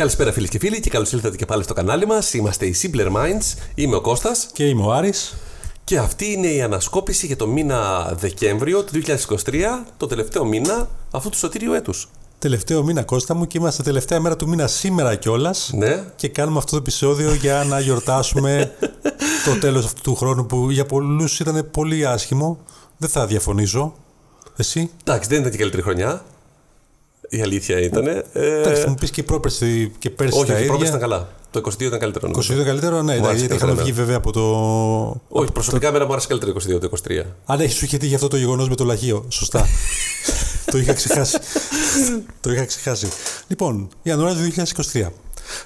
Καλησπέρα φίλες και φίλοι και καλώς ήλθατε και πάλι στο κανάλι μας. Είμαστε οι Simple Minds, είμαι ο Κώστας και είμαι ο Άρης. Και αυτή είναι η ανασκόπηση για το μήνα Δεκέμβριο του 2023, το τελευταίο μήνα αυτού του σωτήριου έτους. Τελευταίο μήνα, Κώστα μου, και είμαστε τελευταία μέρα του μήνα σήμερα κιόλας. Ναι. Και κάνουμε αυτό το επεισόδιο για να γιορτάσουμε το τέλος αυτού του χρόνου που για πολλούς ήταν πολύ άσχημο. Δεν θα διαφωνήσω. Εσύ? Εντάξει, δεν ήταν και καλύτερη χρονιά. Η αλήθεια ήταν. Εντάξει, θα μου πεις και πρόπερση και πέρσι. Όχι, η πρόπερση ήταν καλά. Το 22 ήταν καλύτερο. Το 22 ήταν καλύτερο, ναι. Γιατί είχαμε βγει βέβαια από το. Όχι, προσωπικά μέρα μου άρεσε καλύτερο το 22, το 23. Αν έχει, σου είχε τύχει αυτό το γεγονός με το λαχείο. Σωστά. Το είχα ξεχάσει. Λοιπόν, Ιανουάριο του 2023.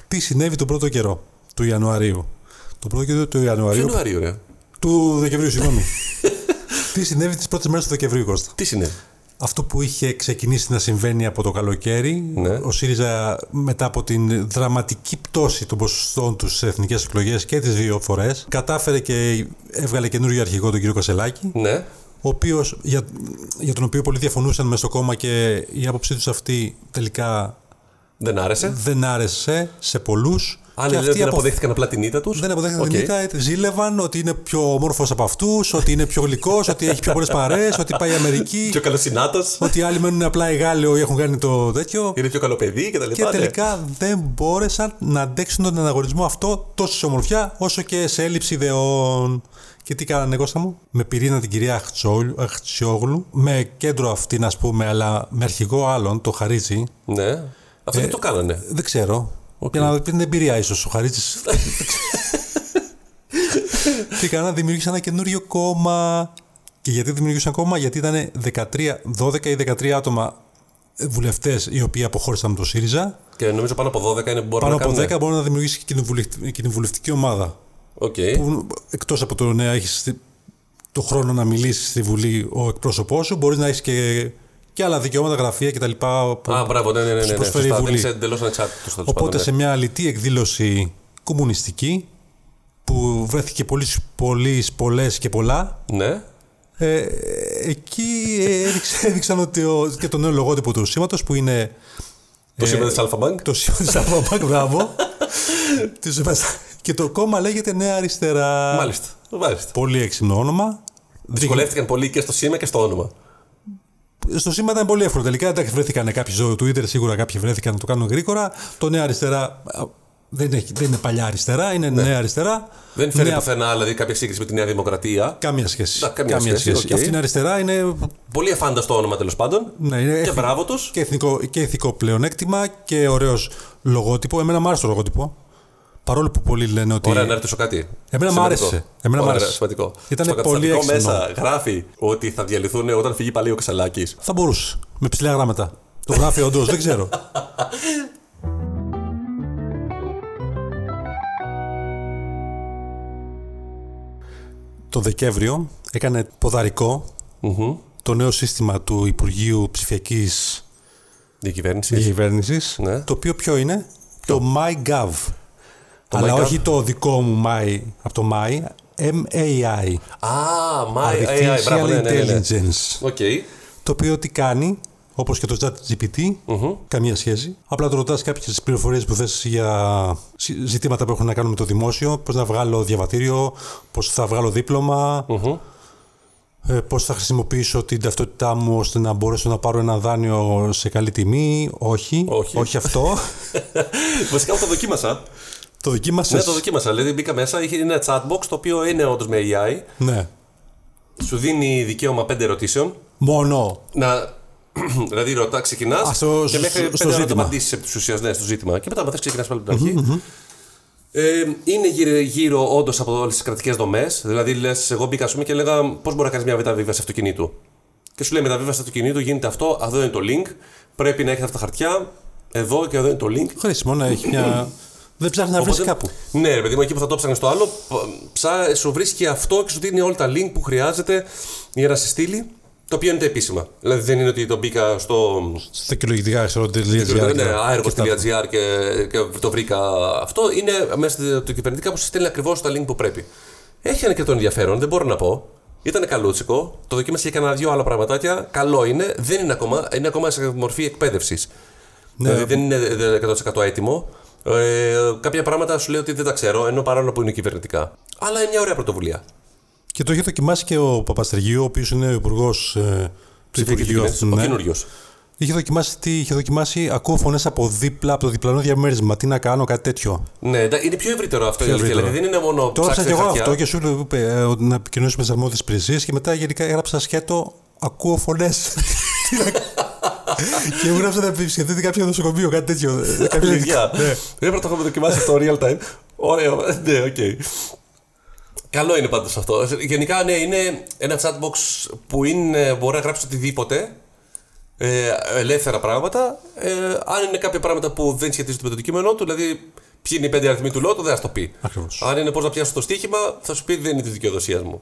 Τι συνέβη τον πρώτο καιρό του Ιανουαρίου? Το πρώτο καιρό του Ιανουαρίου. Του Δεκεμβρίου, συγγνώμη. Τι συνέβη τις πρώτες μέρες του Δεκεμβρίου, Κώστα? Τι συνέβη? Αυτό που είχε ξεκινήσει να συμβαίνει από το καλοκαίρι, ναι. Ο ΣΥΡΙΖΑ μετά από την δραματική πτώση των ποσοστών του στις εθνικές εκλογές και τις δύο φορές, κατάφερε και έβγαλε καινούριο αρχηγό, τον κύριο Κασελάκη, ναι. Ο οποίος, για τον οποίο πολλοί διαφωνούσαν μέσα στο κόμμα και η άποψή τους αυτή τελικά δεν άρεσε σε πολλούς. Άλλοι δεν αποδέχτηκαν απλά την ήττα τους. Δεν αποδέχτηκαν την ήττα, ζήλευαν ότι είναι πιο όμορφος από αυτούς, ότι είναι πιο γλυκός, ότι έχει πιο πολλές παρέες, ότι πάει η Αμερική. Πιο καλοσυνάτος. Ότι άλλοι μένουν απλά οι Γάλλοι, έχουν κάνει το τέτοιο. Είναι πιο καλό παιδί κτλ. Και τελικά δεν μπόρεσαν να αντέξουν τον αναγωνισμό αυτό τόσο σε ομορφιά όσο και σε έλλειψη ιδεών. Και τι κάνανε, Κώστα μου? Με πυρήνα την κυρία Χτσιόγλου, με κέντρο αυτήν, ας πούμε, αλλά με αρχηγό άλλον, το Χαρίτζι. Ναι. Αυτό δεν το κάνανε. Δεν ξέρω. Okay. Για να πει την εμπειρία, ίσως ο Χαρίτσης. Τι κάνανε, δημιούργησαν ένα καινούριο κόμμα. Και γιατί δημιούργησαν κόμμα? Γιατί ήταν 12 ή 13 άτομα βουλευτές οι οποίοι αποχώρησαν από το ΣΥΡΙΖΑ. Και νομίζω πάνω από 12 είναι που μπορούν να κάνουν. Πάνω από 10 μπορεί να δημιουργήσει και κοινοβουλευτική ομάδα. Okay. Που, εκτός από το να έχεις το χρόνο να μιλήσεις στη Βουλή ο εκπρόσωπός σου, μπορείς να έχεις και άλλα δικαιώματα, γραφεία κτλ. Α, μπράβο, ναι. Προσφέρει η Βουλή. Οπότε σε μια αλητή εκδήλωση κομμουνιστική που βρέθηκε πολλές και πολλά. Ναι. Εκεί έδειξαν ότι και το νέο λογότυπο του σήματος που είναι. Το σήμα της Alpha Bank. Το σήμα της Alpha Bank, μπράβο. Και το κόμμα λέγεται Νέα Αριστερά. Μάλιστα. Πολύ έξυπνο όνομα. Δυσκολεύτηκαν πολύ και στο σήμα και στο όνομα. Στο σήμα ήταν πολύ εύκολο τελικά. Εντάξει, βρέθηκαν κάποιοι στο Twitter, σίγουρα κάποιοι βρέθηκαν να το κάνουν γρήγορα. Το Νέα Αριστερά δεν είναι παλιά αριστερά, είναι Νέα Αριστερά. Δεν φέρει πουθενά, δηλαδή, κάποια σύγκριση με τη Νέα Δημοκρατία. Καμία σχέση. Καμία σχέση. Okay. Και αυτή η αριστερά είναι. Πολύ εφάνταστο όνομα, τέλος πάντων. Ναι, είναι και μπράβο τους. Και ηθικό πλεονέκτημα και ωραίο λογότυπο. Εμένα μου άρεσε το λογότυπο. Παρόλο που πολλοί λένε ότι. Ωραία, να ρωτήσω κάτι. Εμένα μου άρεσε. Σημαντικό. Ήταν πολύ έξυπνο. Μέσα γράφει ότι θα διαλυθούν όταν φύγει πάλι ο Κασελάκης. Θα μπορούσε. Με ψηλά γράμματα. Το γράφει όντως, δεν ξέρω. Το Δεκέμβριο έκανε ποδαρικό το νέο σύστημα του Υπουργείου Ψηφιακής Διακυβέρνησης. Ναι. Το οποίο ποιο είναι? Το MyGov. Αλλά όχι το δικό μου MAI, από το MAI, MAI. MAI, μπράβο, Intelligence. Okay. Το οποίο τι κάνει, όπως και το ChatGPT, καμία σχέση. Απλά του ρωτάς κάποιες πληροφορίες που θες για ζητήματα που έχουν να κάνουν με το δημόσιο, πώς να βγάλω διαβατήριο, πώς θα βγάλω δίπλωμα, πώς θα χρησιμοποιήσω την ταυτότητά μου ώστε να μπορέσω να πάρω ένα δάνειο σε καλή τιμή. Όχι αυτό. Βασικά μου το δοκίμασα. Το δοκίμασες? Ναι, το δοκίμασα. Δηλαδή μπήκα μέσα, είχε ένα chatbox το οποίο είναι όντως με AI. Ναι. Σου δίνει δικαίωμα 5 ερωτήσεων. Μόνο. Δηλαδή ρωτά, ξεκινάς και μέχρι 5 να απαντήσεις επί της ουσίας, ναι, στο ζήτημα. Και μετά ξεκινάς πάλι από την αρχή. Είναι γύρω όντως από όλες τις κρατικές δομές. Δηλαδή λες, εγώ μπήκα και έλεγα πώς μπορεί να κάνεις μια μεταβίβαση αυτοκινήτου. Και σου λέει μεταβίβαση αυτοκινήτου γίνεται αυτό, εδώ είναι το link. Πρέπει να έχετε αυτά τα χαρτιά. Εδώ και εδώ είναι το link. Χρήσιμο να έχει μια. Δεν ψάχνει να βρει κάπου. Ναι, ρε παιδί μου, εκεί που θα το ψάχνει το άλλο, σου βρίσκει αυτό και σου δίνει όλα τα link που χρειάζεται για να σε στείλει, το οποίο είναι τα επίσημα. Δηλαδή δεν είναι ότι το μπήκα στο. Στα κυριολεκτικά, aergos.gr και το βρήκα αυτό. Είναι μέσα του κυβερνητικά που σου στέλνει ακριβώς τα link που πρέπει. Έχει ένα και το ενδιαφέρον, δεν μπορώ να πω. Ήταν καλούτσικο. Το δοκίμασε και κάνα δύο άλλα πραγματάκια. Καλό είναι. Δεν είναι ακόμα σε μορφή εκπαίδευση. Δηλαδή δεν είναι 100% έτοιμο. Κάποια πράγματα σου λέει ότι δεν τα ξέρω, ενώ παρόλο που είναι κυβερνητικά. Αλλά είναι μια ωραία πρωτοβουλία. Και το έχει δοκιμάσει και ο Παπαστεργίου, ο οποίος είναι ο υπουργός του Υπουργείου. Ο καινούριος. Είχε δοκιμάσει, ακούω φωνές από δίπλα, από το διπλανό διαμέρισμα. Τι να κάνω, κάτι τέτοιο. Ναι, είναι πιο ευρύτερο αυτό. Δηλαδή δεν είναι μόνο. Το έγραψα και εγώ αυτό και σου είπε να επικοινωνήσουμε με τις αρμόδιες υπηρεσίες και μετά γενικά έγραψα σχέτο. Ακούω φωνές. Και μου έγραψα να επισκεφτείτε κάποιο νοσοκομείο, κάτι τέτοιο. Πρέπει να το έχουμε δοκιμάσει αυτό real time. Ωραίο, ναι, οκ. Καλό είναι πάντως αυτό. Γενικά, ναι, είναι ένα chatbox που μπορεί να γράψει οτιδήποτε. Ελεύθερα πράγματα. Αν είναι κάποια πράγματα που δεν σχετίζονται με το αντικείμενό του, δηλαδή ποιοι είναι οι 5 αριθμοί του Λότου, δεν θα το πει. Ακριβώς. Αν είναι πώς να πιάσω το στοίχημα, θα σου πει δεν είναι τη δικαιοδοσία μου.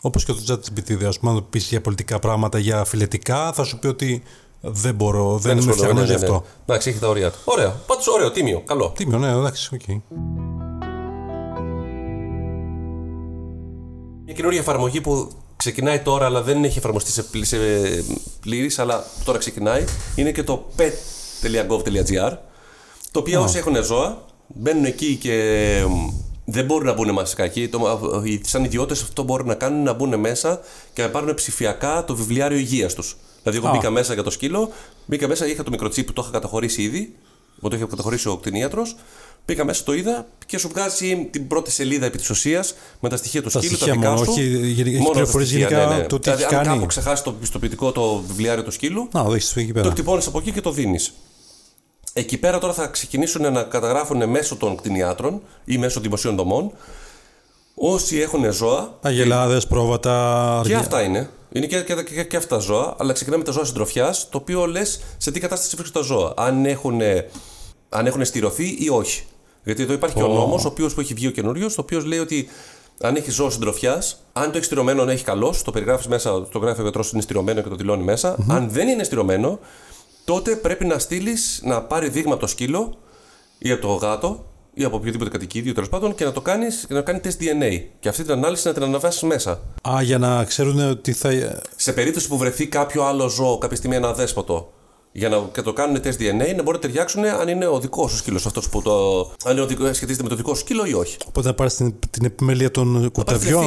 Όπως και το ChatGPT, ας πούμε, αν πεις για πολιτικά πράγματα, για φιλετικά, θα σου πει ότι δεν μπορώ, δεν είμαι φτιαγμένος γι' αυτό. Εντάξει, έχει τα όρια του. Ωραία. Πάντως, ωραίο, τίμιο. Καλό. Τίμιο, ναι, εντάξει, οκ. Okay. Μια καινούργια εφαρμογή που ξεκινάει τώρα, αλλά δεν έχει εφαρμοστεί σε πλήρης, αλλά τώρα ξεκινάει, είναι και το pet.gov.gr, το οποίο όσοι έχουν ζώα μπαίνουν εκεί και δεν μπορούν να μπουν μαζικά εκεί. Σαν ιδιώτες αυτό μπορούν να κάνουν, να μπουν μέσα και να πάρουν ψηφιακά το βιβλιάριο υγείας τους. Δηλαδή, εγώ μπήκα μέσα για το σκύλο, μπήκα μέσα, είχα το μικροτσίπ που το είχα καταχωρήσει ήδη, που το είχε καταχωρήσει ο κτηνίατρος. Πήγα μέσα, το είδα και σου βγάζει την πρώτη σελίδα επί της ουσίας με τα στοιχεία του σκύλου, τα δικά σου. Μόνο τα στοιχεία, ναι. Το τι δηλαδή, αν κάπου ξεχάσει το πιστοποιητικό, το βιβλιάριο του σκύλου, το κτυπώνεις από εκεί και το δίνεις. Εκεί πέρα τώρα θα ξεκινήσουν να καταγράφουν μέσω των κτηνιάτρων ή μέσω δημοσίων δομών όσοι έχουν ζώα. Αγελάδες, πρόβατα. Και αυτά είναι. Είναι και αυτά τα ζώα, αλλά ξεκινάμε με τα ζώα συντροφιάς, το οποίο λες σε τι κατάσταση βρίσκονται τα ζώα. Αν έχουν στηρωθεί ή όχι. Γιατί εδώ υπάρχει και ο νόμος, ο οποίος που έχει βγει ο καινούριος, ο οποίος λέει ότι αν έχει ζώο συντροφιάς, αν το έχει στηρωμένο, να έχει καλός, το περιγράφεις μέσα, το γράφει ο γιατρός είναι στηρωμένο και το δηλώνει μέσα. Mm-hmm. Αν δεν είναι στηρωμένο, τότε πρέπει να στείλεις να πάρει δείγμα από το σκύλο ή από το γάτο ή από οποιοδήποτε κατοικίδιο τέλος πάντων και να το κάνεις, να κάνει test DNA. Και αυτή την ανάλυση να την αναβάσεις μέσα. Α, για να ξέρουν ότι θα. Σε περίπτωση που βρεθεί κάποιο άλλο ζώο, κάποια στιγμή ένα αδέσποτο. Για να το κάνουν τεστ DNA, να μπορούν να ταιριάξουν αν είναι ο δικός σου σκύλος αυτός που το. Αν σχετίζεται με το δικό σου σκύλο ή όχι. Οπότε να πάρεις την επιμέλεια των κουταβιών.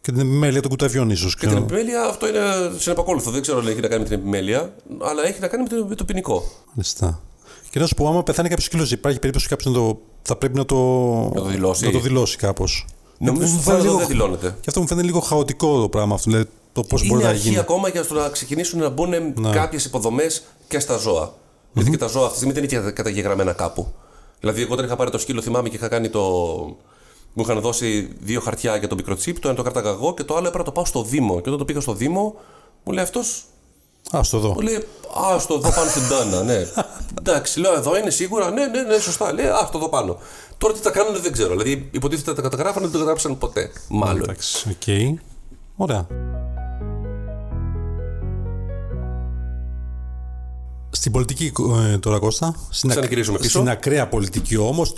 Και την επιμέλεια των κουταβιών, ίσως. Και την επιμέλεια, αυτό είναι συνεπακόλουθο. Δεν ξέρω, λέει, έχει να κάνει με την επιμέλεια, αλλά έχει να κάνει με το ποινικό. Μάλιστα. Και να σου πω, άμα πεθάνει κάποιο σκύλος, υπάρχει περίπτωση κάποιο θα πρέπει να το δηλώσει κάπως. Νομίζω ότι δεν δηλώνεται. Και αυτό μου φαίνεται λίγο χαοτικό το πράγμα αυτό. Δηλαδή, το πώς μπορεί να γίνει. Ακόμα για να ξεκινήσουν να μπουν κάποιες υποδομές και στα ζώα. Mm-hmm. Γιατί και τα ζώα αυτή τη στιγμή δεν είναι καταγεγραμμένα κάπου. Δηλαδή, εγώ όταν είχα πάρει το σκύλο, θυμάμαι και είχα κάνει το. Μου είχαν δώσει 2 χαρτιά για το μικροτσίπ, το ένα το κάρταγα εγώ και το άλλο έπρεπε να το πάω στο Δήμο. Και όταν το πήγα στο Δήμο, μου λέει αυτός. Άστο εδώ. Μου λέει, άστο εδώ πάνω στην Τάνα, ναι. Εντάξει, λέω εδώ είναι σίγουρα, ναι, σωστά. Λέει, άστο εδώ πάνω. Τώρα τι τα κάνουν δεν ξέρω. Δηλαδή, υποτίθεται τα καταγράφανε, δεν τα καταγράψαν ποτέ. Μάλλον. Εντάξει, okay. Ωραία. Στην πολιτική τώρα, Κώστα, στην ακραία πολιτική όμως,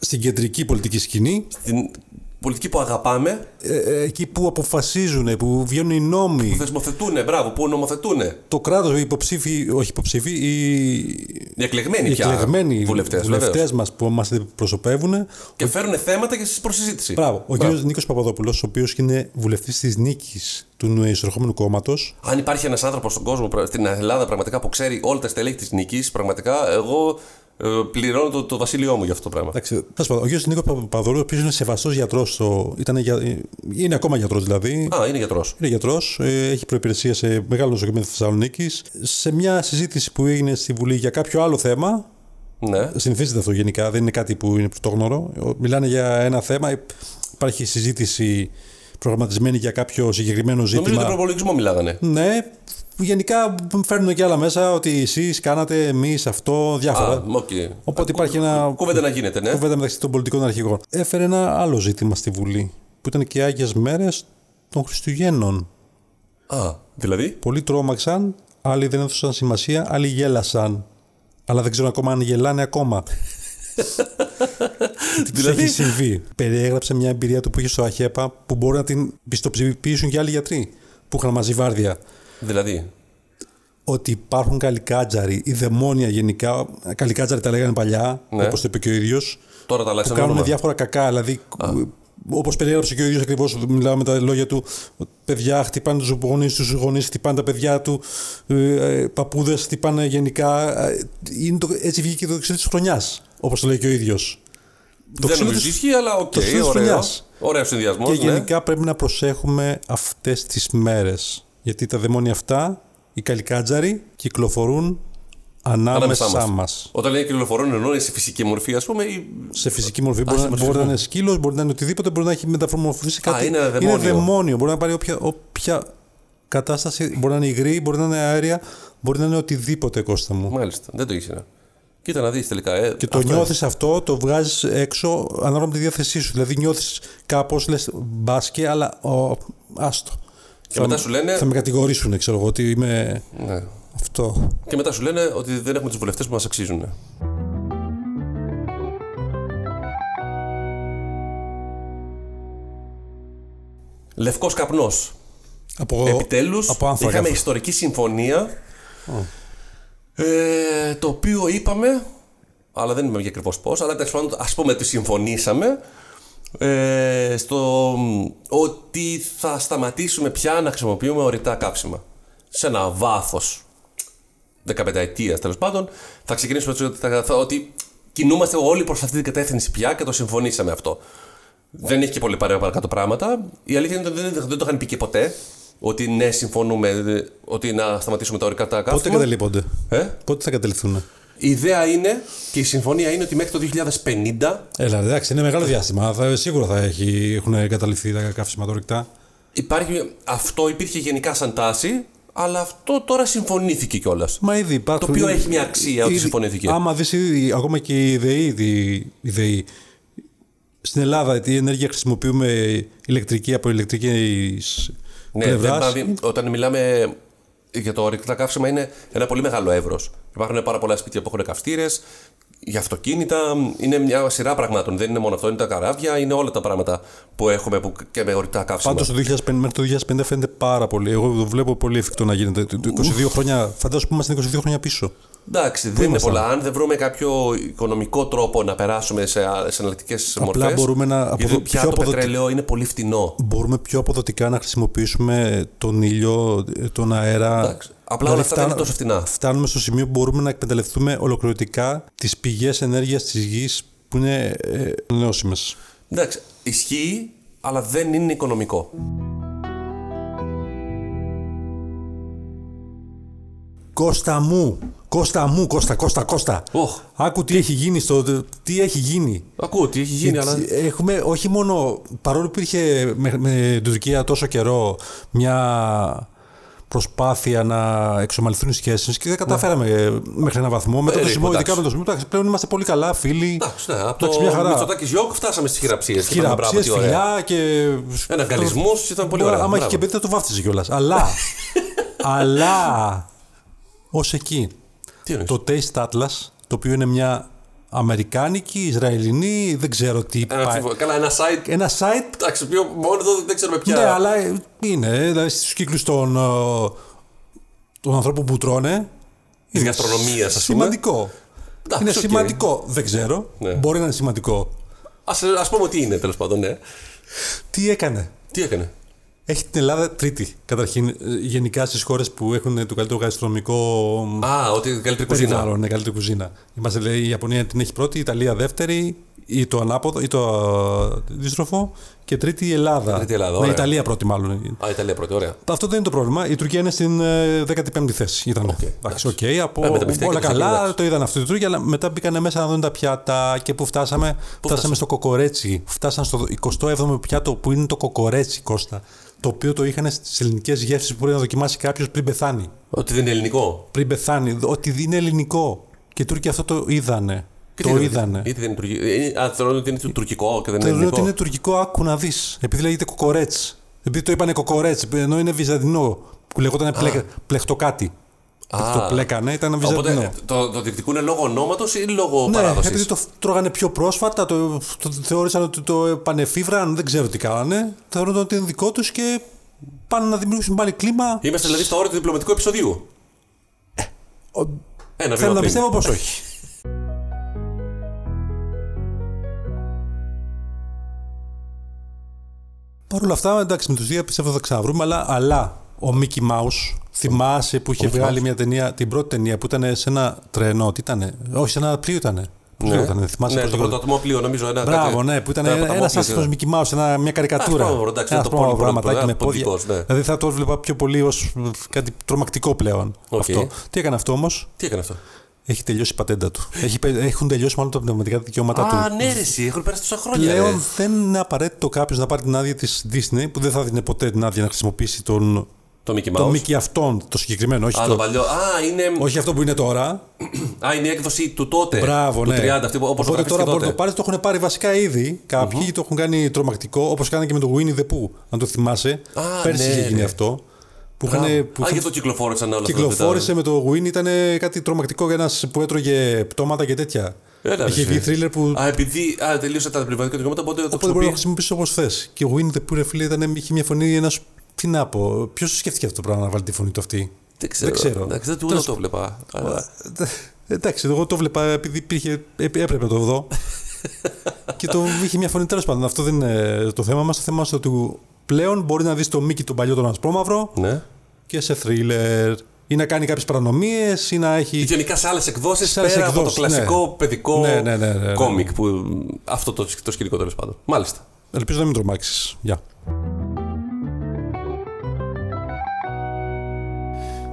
στην κεντρική πολιτική σκηνή. Στην πολιτική που αγαπάμε. Εκεί που αποφασίζουν, που βγαίνουν οι νόμοι. Που θεσμοθετούνε, μπράβο, που νομοθετούνε. Το κράτος, οι υποψήφοι, όχι υποψήφοι, οι εκλεγμένοι βουλευτές μας που μας προσωπεύουν. Και φέρουν θέματα και προς συζήτηση. Μπράβο. Ο Γ. Νίκος Παπαδόπουλος, ο οποίος είναι βουλευτής της Νίκης του ισορρεχόμενου κόμματος. Αν υπάρχει ένας άνθρωπος στον κόσμο, στην Ελλάδα, πραγματικά που ξέρει όλα τα στελέχη της Νίκης, πραγματικά εγώ. Πληρώνω το βασίλειό μου για αυτό το πράγμα. Εντάξει, ο Γ. Νίκος Παπαδόπουλος, ο οποίος είναι σεβαστός γιατρός, είναι ακόμα γιατρός δηλαδή. Είναι γιατρός, έχει προϋπηρεσία σε μεγάλο νοσοκομείο της Θεσσαλονίκης. Σε μια συζήτηση που έγινε στη Βουλή για κάποιο άλλο θέμα. Ναι. Συνηθίζεται αυτό γενικά, δεν είναι κάτι που είναι πρωτόγνωρο. Μιλάνε για ένα θέμα, υπάρχει συζήτηση προγραμματισμένη για κάποιο συγκεκριμένο ζήτημα. Νομίζω ότι προπολογισμό μιλάγανε. Ναι. Γενικά φέρνουν και άλλα μέσα ότι εσείς κάνατε, εμείς αυτό, διάφορα. Okay. Οπότε υπάρχει ένα. Κουβέντα να γίνεται, ναι. Κουβέντα μεταξύ των πολιτικών αρχηγών. Έφερε ένα άλλο ζήτημα στη Βουλή που ήταν και οι Άγιες Μέρες των Χριστουγέννων. Δηλαδή. Πολλοί τρόμαξαν, άλλοι δεν έδωσαν σημασία, άλλοι γέλασαν. Αλλά δεν ξέρω ακόμα αν γελάνε ακόμα. Δηλαδή. Έχει συμβεί. Περιέγραψε μια εμπειρία του που είχε στο Αχέπα που μπορεί να την πιστοποιήσουν και άλλοι γιατροί που είχαν μαζί βάρδια. Δηλαδή. ότι υπάρχουν καλικάντζαροι ή δαιμόνια γενικά. Καλικάντζαροι τα λέγανε παλιά, ναι, όπως το είπε και ο ίδιος. Τώρα τα αλλάξαμε. Κάνουν διάφορα κακά. Δηλαδή, όπως περιέγραψε και ο ίδιος ακριβώς, μιλάμε με τα λόγια του, παιδιά χτυπάνε τους γονείς τους, γονείς χτυπάνε τα παιδιά του, παππούδες χτυπάνε γενικά. Είναι το, έτσι βγήκε και το ξύλο της χρονιάς, όπως το λέει και ο ίδιος. Δεν νομίζω ισχύει, αλλά οκ, ωραίο συνδυασμό. Και γενικά πρέπει να προσέχουμε αυτές τις μέρες. Γιατί τα δαιμόνια αυτά, οι καλικάντζαροι, κυκλοφορούν ανάμεσά μας. Όταν λέει κυκλοφορούν, εννοεί σε φυσική μορφή, ας πούμε. Ή... σε φυσική μορφή. Μπορεί να είναι σκύλος, μπορεί να είναι οτιδήποτε, μπορεί να έχει μεταμορφωθεί σε κάτι. Είναι δαιμόνιο. Μπορεί να πάρει όποια κατάσταση. Μπορεί να είναι υγρή, μπορεί να είναι αέρια, μπορεί να είναι οτιδήποτε, Κώστα μου. Μάλιστα, δεν το ήξερα. Κοίτα να δεις τελικά. Και το νιώθεις αυτό, το βγάζεις έξω ανάλογα με τη διάθεσή σου. Δηλαδή νιώθεις κάπως, λες μπάσκε, αλλά άστο. Και μετά σου λένε. Θα με κατηγορήσουν, ξέρω εγώ, ότι είμαι. Ναι. Αυτό. Και μετά σου λένε ότι δεν έχουμε τους βουλευτές που μας αξίζουν. Λευκός καπνός. Επιτέλους είχαμε ιστορική συμφωνία. Το οποίο είπαμε, αλλά δεν είμαι για ακριβώς πώς, αλλά ας πούμε ότι συμφωνήσαμε στο ότι θα σταματήσουμε πια να χρησιμοποιούμε ορυκτά κάψιμα. Σε ένα βάθος 15 ετίας τέλος πάντων, θα ξεκινήσουμε ότι κινούμαστε όλοι προς αυτή την κατεύθυνση πια και το συμφωνήσαμε αυτό. Δεν έχει και πολύ παρακάτω πράγματα. Η αλήθεια είναι ότι δεν το είχαν πει και ποτέ. Ότι ναι, συμφωνούμε ότι να σταματήσουμε τα ορυκτά κάψιμα. Πότε καταλείπονται, πότε θα καταληφθούν. Η ιδέα είναι και η συμφωνία είναι ότι μέχρι το 2050. Έλα, εντάξει, είναι μεγάλο διάστημα. Σίγουρα θα έχουν καταληφθεί τα καύσιμα τα ορυκτά. Αυτό υπήρχε γενικά σαν τάση, αλλά αυτό τώρα συμφωνήθηκε κιόλας. Μα ήδη υπάρχουν. Το οποίο έχει μια αξία ότι συμφωνήθηκε. Άμα δεις ακόμα και η ΔΕΗ. Στην Ελλάδα, η ενέργεια χρησιμοποιούμε ηλεκτρική από ηλεκτρική. Ναι, όταν μιλάμε για το ορυκτά καύσιμα, είναι ένα πολύ μεγάλο εύρος. Υπάρχουν πάρα πολλά σπίτια που έχουν καυστήρες, για αυτοκίνητα. Είναι μια σειρά πραγμάτων. Δεν είναι μόνο αυτό, είναι τα καράβια, είναι όλα τα πράγματα που έχουμε και με ορυκτά καύσιμα. Πάντως μέχρι το 2050 φαίνεται πάρα πολύ. Εγώ το βλέπω πολύ εφικτό να γίνεται. 22 χρόνια, φαντάζομαι που είμαστε 22 χρόνια πίσω. Εντάξει, δεν είναι πολλά. Αν δεν βρούμε κάποιο οικονομικό τρόπο να περάσουμε σε εναλλακτικές μορφές. Γιατί πια το πετρέλαιο είναι πολύ φτηνό. Μπορούμε πιο αποδοτικά να χρησιμοποιήσουμε τον ήλιο, τον αέρα. Εντάξει. Απλά όλα αυτά δεν είναι τόσο φτηνά. Φτάνουμε στο σημείο που μπορούμε να εκμεταλλευτούμε ολοκληρωτικά τις πηγές ενέργειας της γης που είναι ανανεώσιμες. Εντάξει, ισχύει, αλλά δεν είναι οικονομικό. Κώστα μου, άκου τι έχει γίνει Ακούω τι έχει γίνει, αλλά... Έχουμε όχι μόνο, παρόλο που υπήρχε με την Τουρκία τόσο καιρό μια προσπάθεια να εξομαλυνθούν οι σχέσεις και δεν καταφέραμε μέχρι έναν βαθμό. Μετά το σημείο, ειδικά με το σημείο, πλέον είμαστε πολύ καλά φίλοι. Εντάξει, ναι, από το Μητσοτάκης Γιόκ φτάσαμε στις χειραψίες. Χειραψίες, φιλιά και... Εναγκαλισμούς, ήταν πολύ ωραία. Άμα είχε και παιδί θα το βάφτιζε κιόλας. Αλλά... ως εκεί. Το Taste Atlas, το οποίο είναι μια αμερικάνικη, ισραηλινή, δεν ξέρω τι. Καλά, ένα site. Εντάξει, το οποίο μόνο δεν ξέρουμε πια. Ναι, αλλά είναι. Δηλαδή στους κύκλους των ανθρώπων που τρώνε. Της γαστρονομίας, ας πούμε. Σημαντικό. Είναι σημαντικό. Δεν ξέρω. Ναι. Μπορεί να είναι σημαντικό. Ας πούμε τι είναι, τέλος πάντων, ναι. Τι έκανε. Έχει την Ελλάδα τρίτη, καταρχήν, γενικά στις χώρες που έχουν το καλύτερο γαστρονομικό. Ότι καλύτερη κουζίνα. Ναι, καλύτερη κουζίνα. Είμαστε, λέει, η Ιαπωνία την έχει πρώτη, η Ιταλία δεύτερη, ή το ανάποδο, ή το αντίστροφο, και τρίτη η Ελλάδα. Ναι, η Ιταλία πρώτη, μάλλον. Η Ιταλία πρώτη, ωραία. Αυτό δεν είναι το πρόβλημα. Η Τουρκία είναι στην 15η θέση. Ήταν. Okay, όλα καλά, το είδαν αυτό οι Τούρκοι, αλλά μετά μπήκαν μέσα να δουν τα πιάτα και που φτάσαμε. Φτάσαμε στο Κοκορέτσι. Φτάσαμε στο 27ο πιάτο που είναι το Κοκορέτσι, Κώστα. Το οποίο το είχαν στις ελληνικές γεύσεις που μπορεί να δοκιμάσει κάποιος πριν πεθάνει. Ότι δεν είναι ελληνικό. Πριν πεθάνει, ότι δεν είναι ελληνικό. Και οι Τούρκοι αυτό το είδανε. Γιατί δεν είναι τουρκικό. Αν θεωρούν ότι είναι τουρκικό και δεν είναι ελληνικό. Θεωρούν ότι είναι τουρκικό, άκου να δεις. Επειδή λέγεται κοκορέτσι. Επειδή το είπανε κοκορέτσι, ενώ είναι βυζαντινό. Που λεγόταν πλεχτό κάτι. Το πλέκανε, ήταν βυζαντινό. Οπότε το διεκδικούνε λόγω ονόματος ή λόγω παράδοσης. Επειδή το τρώγανε πιο πρόσφατα, το θεώρησαν ότι το επανεφήβραν, δεν ξέρω τι κάνανε. Θεωρούν ότι είναι δικό τους και πάνε να δημιουργήσουν πάλι κλίμα. Είμαστε δηλαδή στα όρια του διπλωματικού επεισοδίου. Θέλω να πιστεύω πως όχι. Παρ' όλα αυτά, εντάξει, με τους δύο πιστεύω θα ξαναβρούμε, αλλά ο Mickey Mouse, θυμάσαι που είχε βγάλει μια ταινία, την πρώτη ταινία που ήταν σε ένα τρένο, τι ήτανε, όχι σε ένα πλοίο ήτανε. Ναι, το πρωτοτομό πλοίο, νομίζω. Μπράβο, ναι, που ήταν ένα άσχετο Mickey Mouse, μια καρικατούρα. Ένα πρόμο πραγματάκι με πόδια. Δηλαδή θα το έβλεπα πιο πολύ ως κάτι τρομακτικό πλέον. Τι έκανε αυτό όμως? Έχει τελειώσει η πατέντα του. Έχουν τελειώσει μάλλον τα πνευματικά δικαιώματά του. Ανέρεση, έχουν περάσει τόσα χρόνια. Πλέον δεν είναι απαραίτητο κάποιο να πάρει την άδεια της Disney, που δεν θα δίνει ποτέ την άδεια να χρησιμοποιήσει τον. Το Mickey αυτόν, το συγκεκριμένο, όχι το παλιό. Όχι αυτό που είναι τώρα. Α, είναι η έκδοση του τότε. Μπράβο, ναι. Του 30, αυτή, όπως οπότε τώρα μπορεί να το πάρει, το έχουν πάρει βασικά ήδη κάποιοι και το έχουν κάνει τρομακτικό, όπως κάνανε και με το Winnie the Pooh, αν το θυμάσαι. Πέρσι είχε γίνει αυτό. Και το κυκλοφόρησαν όλα αυτά. Κυκλοφόρησε με το Winnie, ήταν κάτι τρομακτικό για ένας που έτρωγε πτώματα και τέτοια. Είχε βγει θρίλερ που. Επειδή τελείωσε τα πνευματικά δικαιώματα, οπότε το χρησιμοποιεί. Μπορεί να χρησιμοποιήσει όπως θες. Και ο Winnie the Pooh, φίλε, είχε μια φωνή ένα. Τι να πω, ποιος σκέφτηκε αυτό το πράγμα να βάλει τη φωνή του αυτή? Δεν ξέρω. Εντάξει, δεν το βλέπα. Εντάξει, εγώ το βλέπα επειδή έπρεπε να το δω. Και το είχε μια φωνή, τέλος πάντων. Αυτό δεν είναι το θέμα μας. Το θέμα μας είναι ότι πλέον μπορεί να δεις το Mickey τον παλιό τον ασπρόμαυρο και σε θρίλερ. Ή να κάνει κάποιες παρανομίες ή να έχει. Γενικά σε άλλες εκδόσεις πέρα από το κλασικό παιδικό κόμικ. Αυτό το σκηνικό τέλος πάντων. Μάλιστα. Ελπίζω να μην τρομάξεις. Γεια.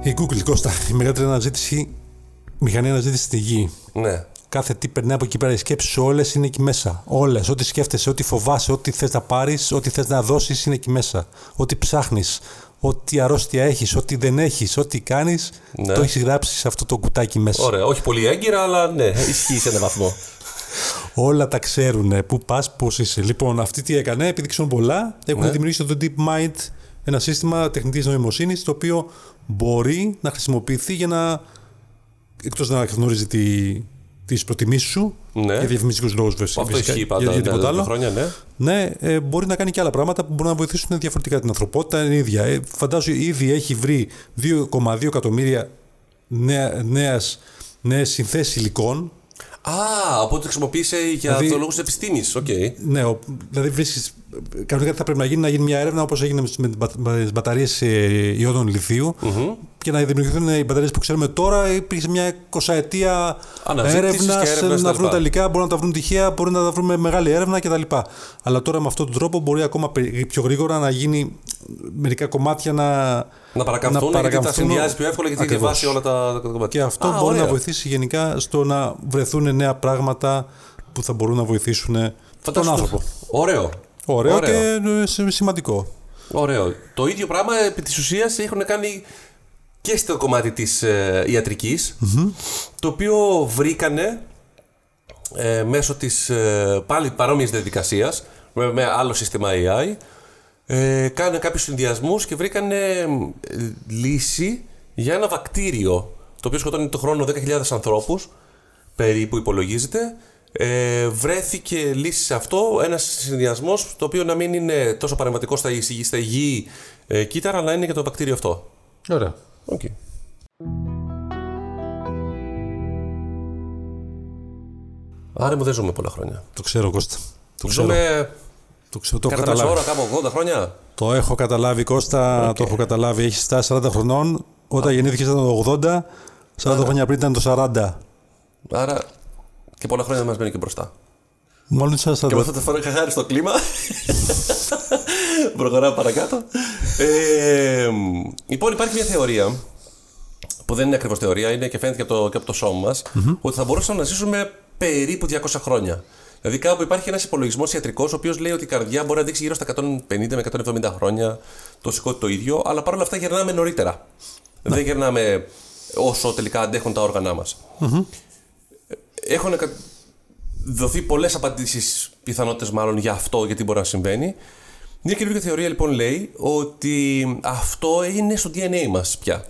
Η Google, Κώστα, η μεγαλύτερη μηχανή αναζήτηση στη γη. Ναι. Κάθε τι περνάει από εκεί πέρα, οι σκέψεις σου όλες είναι εκεί μέσα. Όλες. Ό,τι σκέφτεσαι, ό,τι φοβάσαι, ό,τι θες να πάρεις, ό,τι θες να δώσεις είναι εκεί μέσα. Ό,τι ψάχνεις, ό,τι αρρώστια έχεις, ό,τι δεν έχεις, ό,τι κάνεις, το έχεις γράψει σε αυτό το κουτάκι μέσα. Ωραία. Όχι πολύ έγκυρα, αλλά ναι, ισχύει σε έναν βαθμό. Όλα τα ξέρουν. Πού πας, πώς είσαι. Λοιπόν, αυτή τι έκανε, επειδή ξέρουν πολλά, έχουν δημιουργήσει το DeepMind, ένα σύστημα τεχνητής νοημοσύνης, το οποίο μπορεί να χρησιμοποιηθεί για να, εκτός να γνωρίζει τις προτιμήσεις σου, για διαφημιστικούς λόγους βέβαια, για τίποτα άλλο, μπορεί να κάνει και άλλα πράγματα που μπορούν να βοηθήσουν διαφορετικά την ανθρωπότητα, είναι ίδια. Φαντάζομαι ήδη έχει βρει 2,2 εκατομμύρια νέες συνθέσεις υλικών. Οπότε το χρησιμοποίησε για το λόγο της επιστήμης. Ναι, δηλαδή βρίσκεις. Κανονικά θα πρέπει να γίνει μια έρευνα όπως έγινε με τις μπαταρίες ιόντων λιθίου και να δημιουργηθούν οι μπαταρίες που ξέρουμε τώρα. Υπήρξε μια 20ετία έρευνα να βρουν τα υλικά, μπορούν να τα βρουν τυχαία, μπορεί να τα βρουν με μεγάλη έρευνα κτλ. Αλλά τώρα με αυτόν τον τρόπο μπορεί ακόμα πιο γρήγορα να γίνει μερικά κομμάτια να παρακαμφθούν γιατί τα συνδυάζει πιο εύκολα γιατί έχει βάσει όλα τα κομμάτια. Και αυτό μπορεί να βοηθήσει γενικά στο να βρεθούν νέα πράγματα που θα μπορούν να βοηθήσουν τον άνθρωπο. Ωραίο και σημαντικό. Ωραίο. Το ίδιο πράγμα επί της ουσίας έχουν κάνει και στο κομμάτι της ιατρικής, το οποίο βρήκανε μέσω της πάλι παρόμοιας διαδικασίας με άλλο σύστημα AI, κάνανε κάποιους συνδυασμούς και βρήκανε λύση για ένα βακτήριο το οποίο σκοτώνει το χρόνο 10.000 ανθρώπους περίπου υπολογίζεται. Βρέθηκε λύση σε αυτό, ένας συνδυασμός το οποίο να μην είναι τόσο παρεμβατικό στα υγιή κύτταρα, αλλά είναι και το βακτήριο αυτό. Ωραία. Okay. Άρα μου δεν ζούμε πολλά χρόνια. Το ξέρω, Κώστα. Το ξέρω. Το έχω καταλάβει. Ώρα, κάπου 80 χρόνια. Το έχω καταλάβει, Κώστα. Okay. Το έχω καταλάβει. Έχεις φτάσει 40 χρονών. Όταν γεννήθηκες ήταν το 80, 40 χρόνια πριν ήταν το 40. Άρα. Και πολλά χρόνια μας μένει και μπροστά. Μόλις σας θα. Και με αυτό το φορά χάρη στο κλίμα. Προχωράμε παρακάτω. Λοιπόν, υπάρχει μια θεωρία που δεν είναι ακριβώς θεωρία, είναι και φαίνεται και από το σώμα μας, ότι θα μπορούσαμε να ζήσουμε περίπου 200 χρόνια. Δηλαδή, κάπου υπάρχει ένας υπολογισμός ιατρικός, ο οποίος λέει ότι η καρδιά μπορεί να αντέξει γύρω στα 150 με 170 χρόνια, το σηκώτη το ίδιο, αλλά παρόλα αυτά γερνάμε νωρίτερα. Ναι. Δεν γερνάμε όσο τελικά αντέχουν τα όργανά μας. Έχουν δοθεί πολλές απαντήσεις, πιθανότητες μάλλον για αυτό, γιατί μπορεί να συμβαίνει. Μια καινούργια θεωρία λοιπόν λέει ότι αυτό είναι στο DNA μας πια.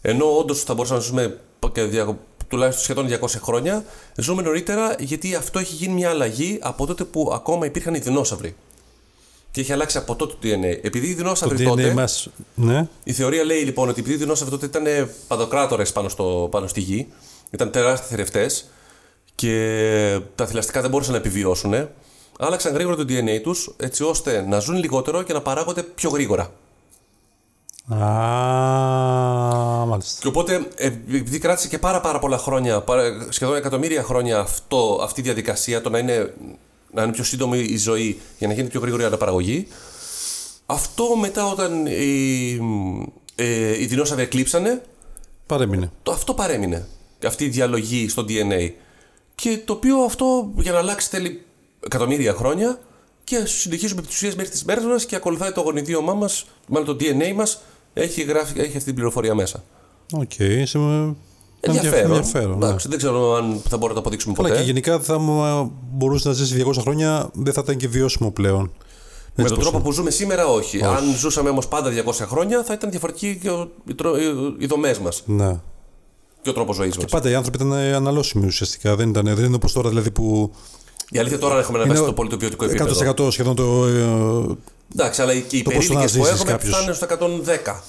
Ενώ όντως θα μπορούσαμε να ζούμε τουλάχιστον σχεδόν 200 χρόνια, ζούμε νωρίτερα γιατί αυτό έχει γίνει μια αλλαγή από τότε που ακόμα υπήρχαν οι δεινόσαυροι. και έχει αλλάξει από τότε το DNA. Επειδή οι δεινόσαυροι τότε. Μας, ναι. Η θεωρία λέει λοιπόν ότι επειδή οι δεινόσαυροι τότε ήταν παντοκράτορες πάνω στη γη, ήταν τεράστιοι θηρευτές και τα θηλαστικά δεν μπορούσαν να επιβιώσουν, άλλαξαν γρήγορα το DNA τους έτσι ώστε να ζουν λιγότερο και να παράγονται πιο γρήγορα. Και οπότε επειδή κράτησε και πάρα πολλά χρόνια, σχεδόν εκατομμύρια χρόνια αυτή η διαδικασία, το να είναι πιο σύντομη η ζωή για να γίνει πιο γρήγορη η αναπαραγωγή, αυτό μετά όταν οι δεινόσαυροι εκλείψανε, παρέμεινε. Αυτό παρέμεινε, αυτή η διαλογή στο DNA, και το οποίο αυτό για να αλλάξει θέλει εκατομμύρια χρόνια και συνεχίζουμε επί της ουσίας μέχρι τις μέρες μας και ακολουθάει το γονιδίωμά μας, μάλλον το DNA μας έχει αυτή την πληροφορία μέσα. Οκ, ενδιαφέρον. Ναι. Δεν ξέρω αν θα μπορούμε να το αποδείξουμε ποτέ. Και γενικά θα μπορούσε να ζήσει 200 χρόνια, δεν θα ήταν και βιώσιμο πλέον. Με τον τρόπο που ζούμε σήμερα, όχι. Αν ζούσαμε όμως πάντα 200 χρόνια, θα ήταν διαφορετικοί και οι δομές μας. Ναι. Και ο τρόπος ζωής μας. Και πάντα οι άνθρωποι ήταν αναλώσιμοι ουσιαστικά. Δεν είναι όπως τώρα δηλαδή που. Η αλήθεια τώρα έχουμε να πέσει στο πολύ το ποιοτικό επίπεδο. 100% σχεδόν το. Εντάξει, αλλά και οι υπερήλικες που έχουμε φτάνουν στο 110.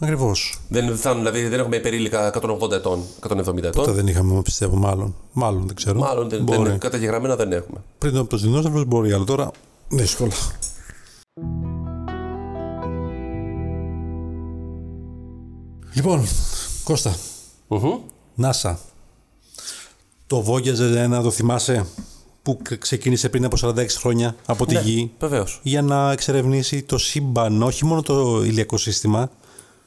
Ακριβώς. Δηλαδή δεν έχουμε υπερήλικα 180 ετών, 170 ετών. Τότε δεν είχαμε, πιστεύω, μάλλον. Μάλλον δεν ξέρω. Μάλλον δεν, καταγεγραμμένα δεν έχουμε. Πριν από τους δεινόσαυρους μπορεί, αλλά τώρα δύσκολα. Λοιπόν, Κώστα. NASA. Το Voyager 1, το θυμάσαι, που ξεκίνησε πριν από 46 χρόνια από τη Γη, βεβαίως, για να εξερευνήσει το σύμπαν, όχι μόνο το ηλιακό σύστημα,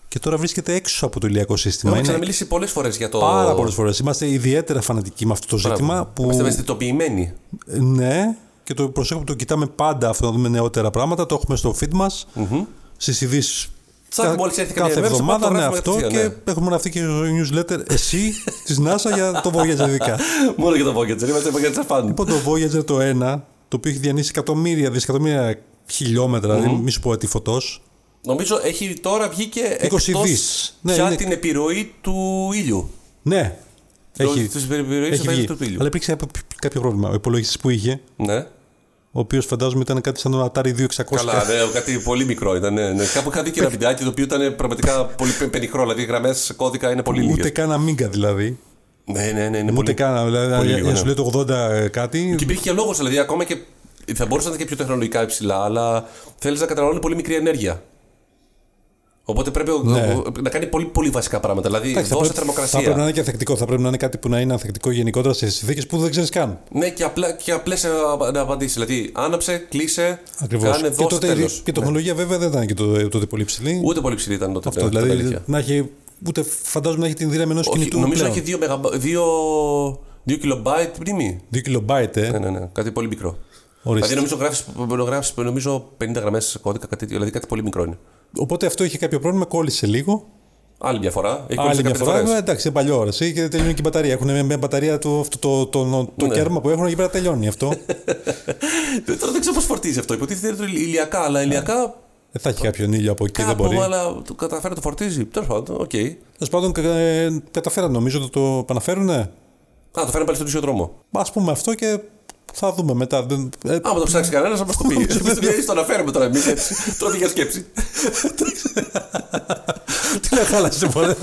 και τώρα βρίσκεται έξω από το ηλιακό σύστημα. Έχουμε ξαναμιλήσει πολλές φορές για το. Πάρα πολλές φορές. Είμαστε ιδιαίτερα φανατικοί με αυτό το ζήτημα. Είμαστε ευαισθητοποιημένοι. Ναι, και το προσέχουμε, το κοιτάμε πάντα αυτό, να δούμε νεότερα πράγματα. Το έχουμε στο feed μας, στις ειδήσεις. Κάθε εβδομάδα είναι αυτό και έχουμε γραφτεί και στο newsletter εσύ της NASA για το Voyager ειδικά. Μόνο για το Voyager, είμαστε Voyager fan. Λοιπόν, το Voyager το 1, το οποίο έχει διανύσει εκατομμύρια, δισεκατομμύρια χιλιόμετρα, μη σου πω ότι φωτός. Νομίζω έχει τώρα βγει και 20 δις. Ναι, πια την επιρροή του ήλιου. Ναι, έχει βγει. Αλλά υπήρξε κάποιο πρόβλημα. Ο υπολογιστής που είχε. Ναι. Ο οποίος φαντάζομαι ήταν κάτι σαν το Atari 2600. Καλά, ναι, κάτι πολύ μικρό ήταν. Ναι. Κάπου είχα δει και ένα βιντεάκι το οποίο ήταν πραγματικά πολύ πενιχρό. Δηλαδή οι γραμμές κώδικα είναι πολύ λίγες. Ούτε καν αμίγκα δηλαδή. Ναι. Ούτε πολύ... καν. Δηλαδή, λίγο, σου λέει το 80 κάτι. Και υπήρχε και λόγος, δηλαδή ακόμα και. Θα μπορούσαν να ήταν και πιο τεχνολογικά υψηλά, αλλά θέλει να καταναλώνει πολύ μικρή ενέργεια. Οπότε πρέπει να κάνει πολύ βασικά πράγματα. Δηλαδή, δώσε θερμοκρασία. Θα πρέπει να είναι και ανθεκτικό. Θα πρέπει να είναι κάτι που να είναι ανθεκτικό γενικότερα σε συνθήκες που δεν ξέρεις καν. Ναι, και απλές να απαντήσεις. Δηλαδή, άναψε, κλείσε. Ακριβώς. Κάνε, δώσε, τέλος. Και η τεχνολογία βέβαια δεν ήταν και τότε πολύ ψηλή. Ούτε πολύ ψηλή ήταν τότε. Αυτό, δηλαδή, να έχει, ούτε φαντάζομαι να έχει την δύναμη ενός κινητού. Νομίζω να έχει 2 κιλομπάιτ μνήμη. 2 κιλομπάιτ, ναι. Κάτι πολύ μικρό. Ορίστε. Δηλαδή, νομίζω 50 γραμμές κώδικα, δηλαδή κάτι πολύ μικρό είναι. Οπότε αυτό είχε κάποιο πρόβλημα, κόλλησε λίγο. Άλλη μια φορά. Εντάξει, είναι παλιό όραση και τελειώνει και η μπαταρία. Έχουν μια μπαταρία, το κέρμα που έχουν εκεί πέρα τελειώνει αυτό. Τώρα δεν ξέρω πώς φορτίζει αυτό. Υποτίθεται ότι είναι ηλιακά, αλλά ηλιακά. Δεν θα έχει κάποιον ήλιο από εκεί, δεν μπορεί. Αλλά το καταφέρει να το φορτίζει. Τέλος πάντων, οκ. Τέλος πάντων, καταφέραν νομίζω ότι το επαναφέρουν. Το φέρνουν πάλι στον ίδιο δρόμο. Ας πούμε αυτό και. Θα δούμε μετά. Άμα το ψάξει κανένας, θα μας το πει. Το αναφέρουμε τώρα εμείς έτσι. Τρώτη για σκέψη. Τι να χάλασε πολύ.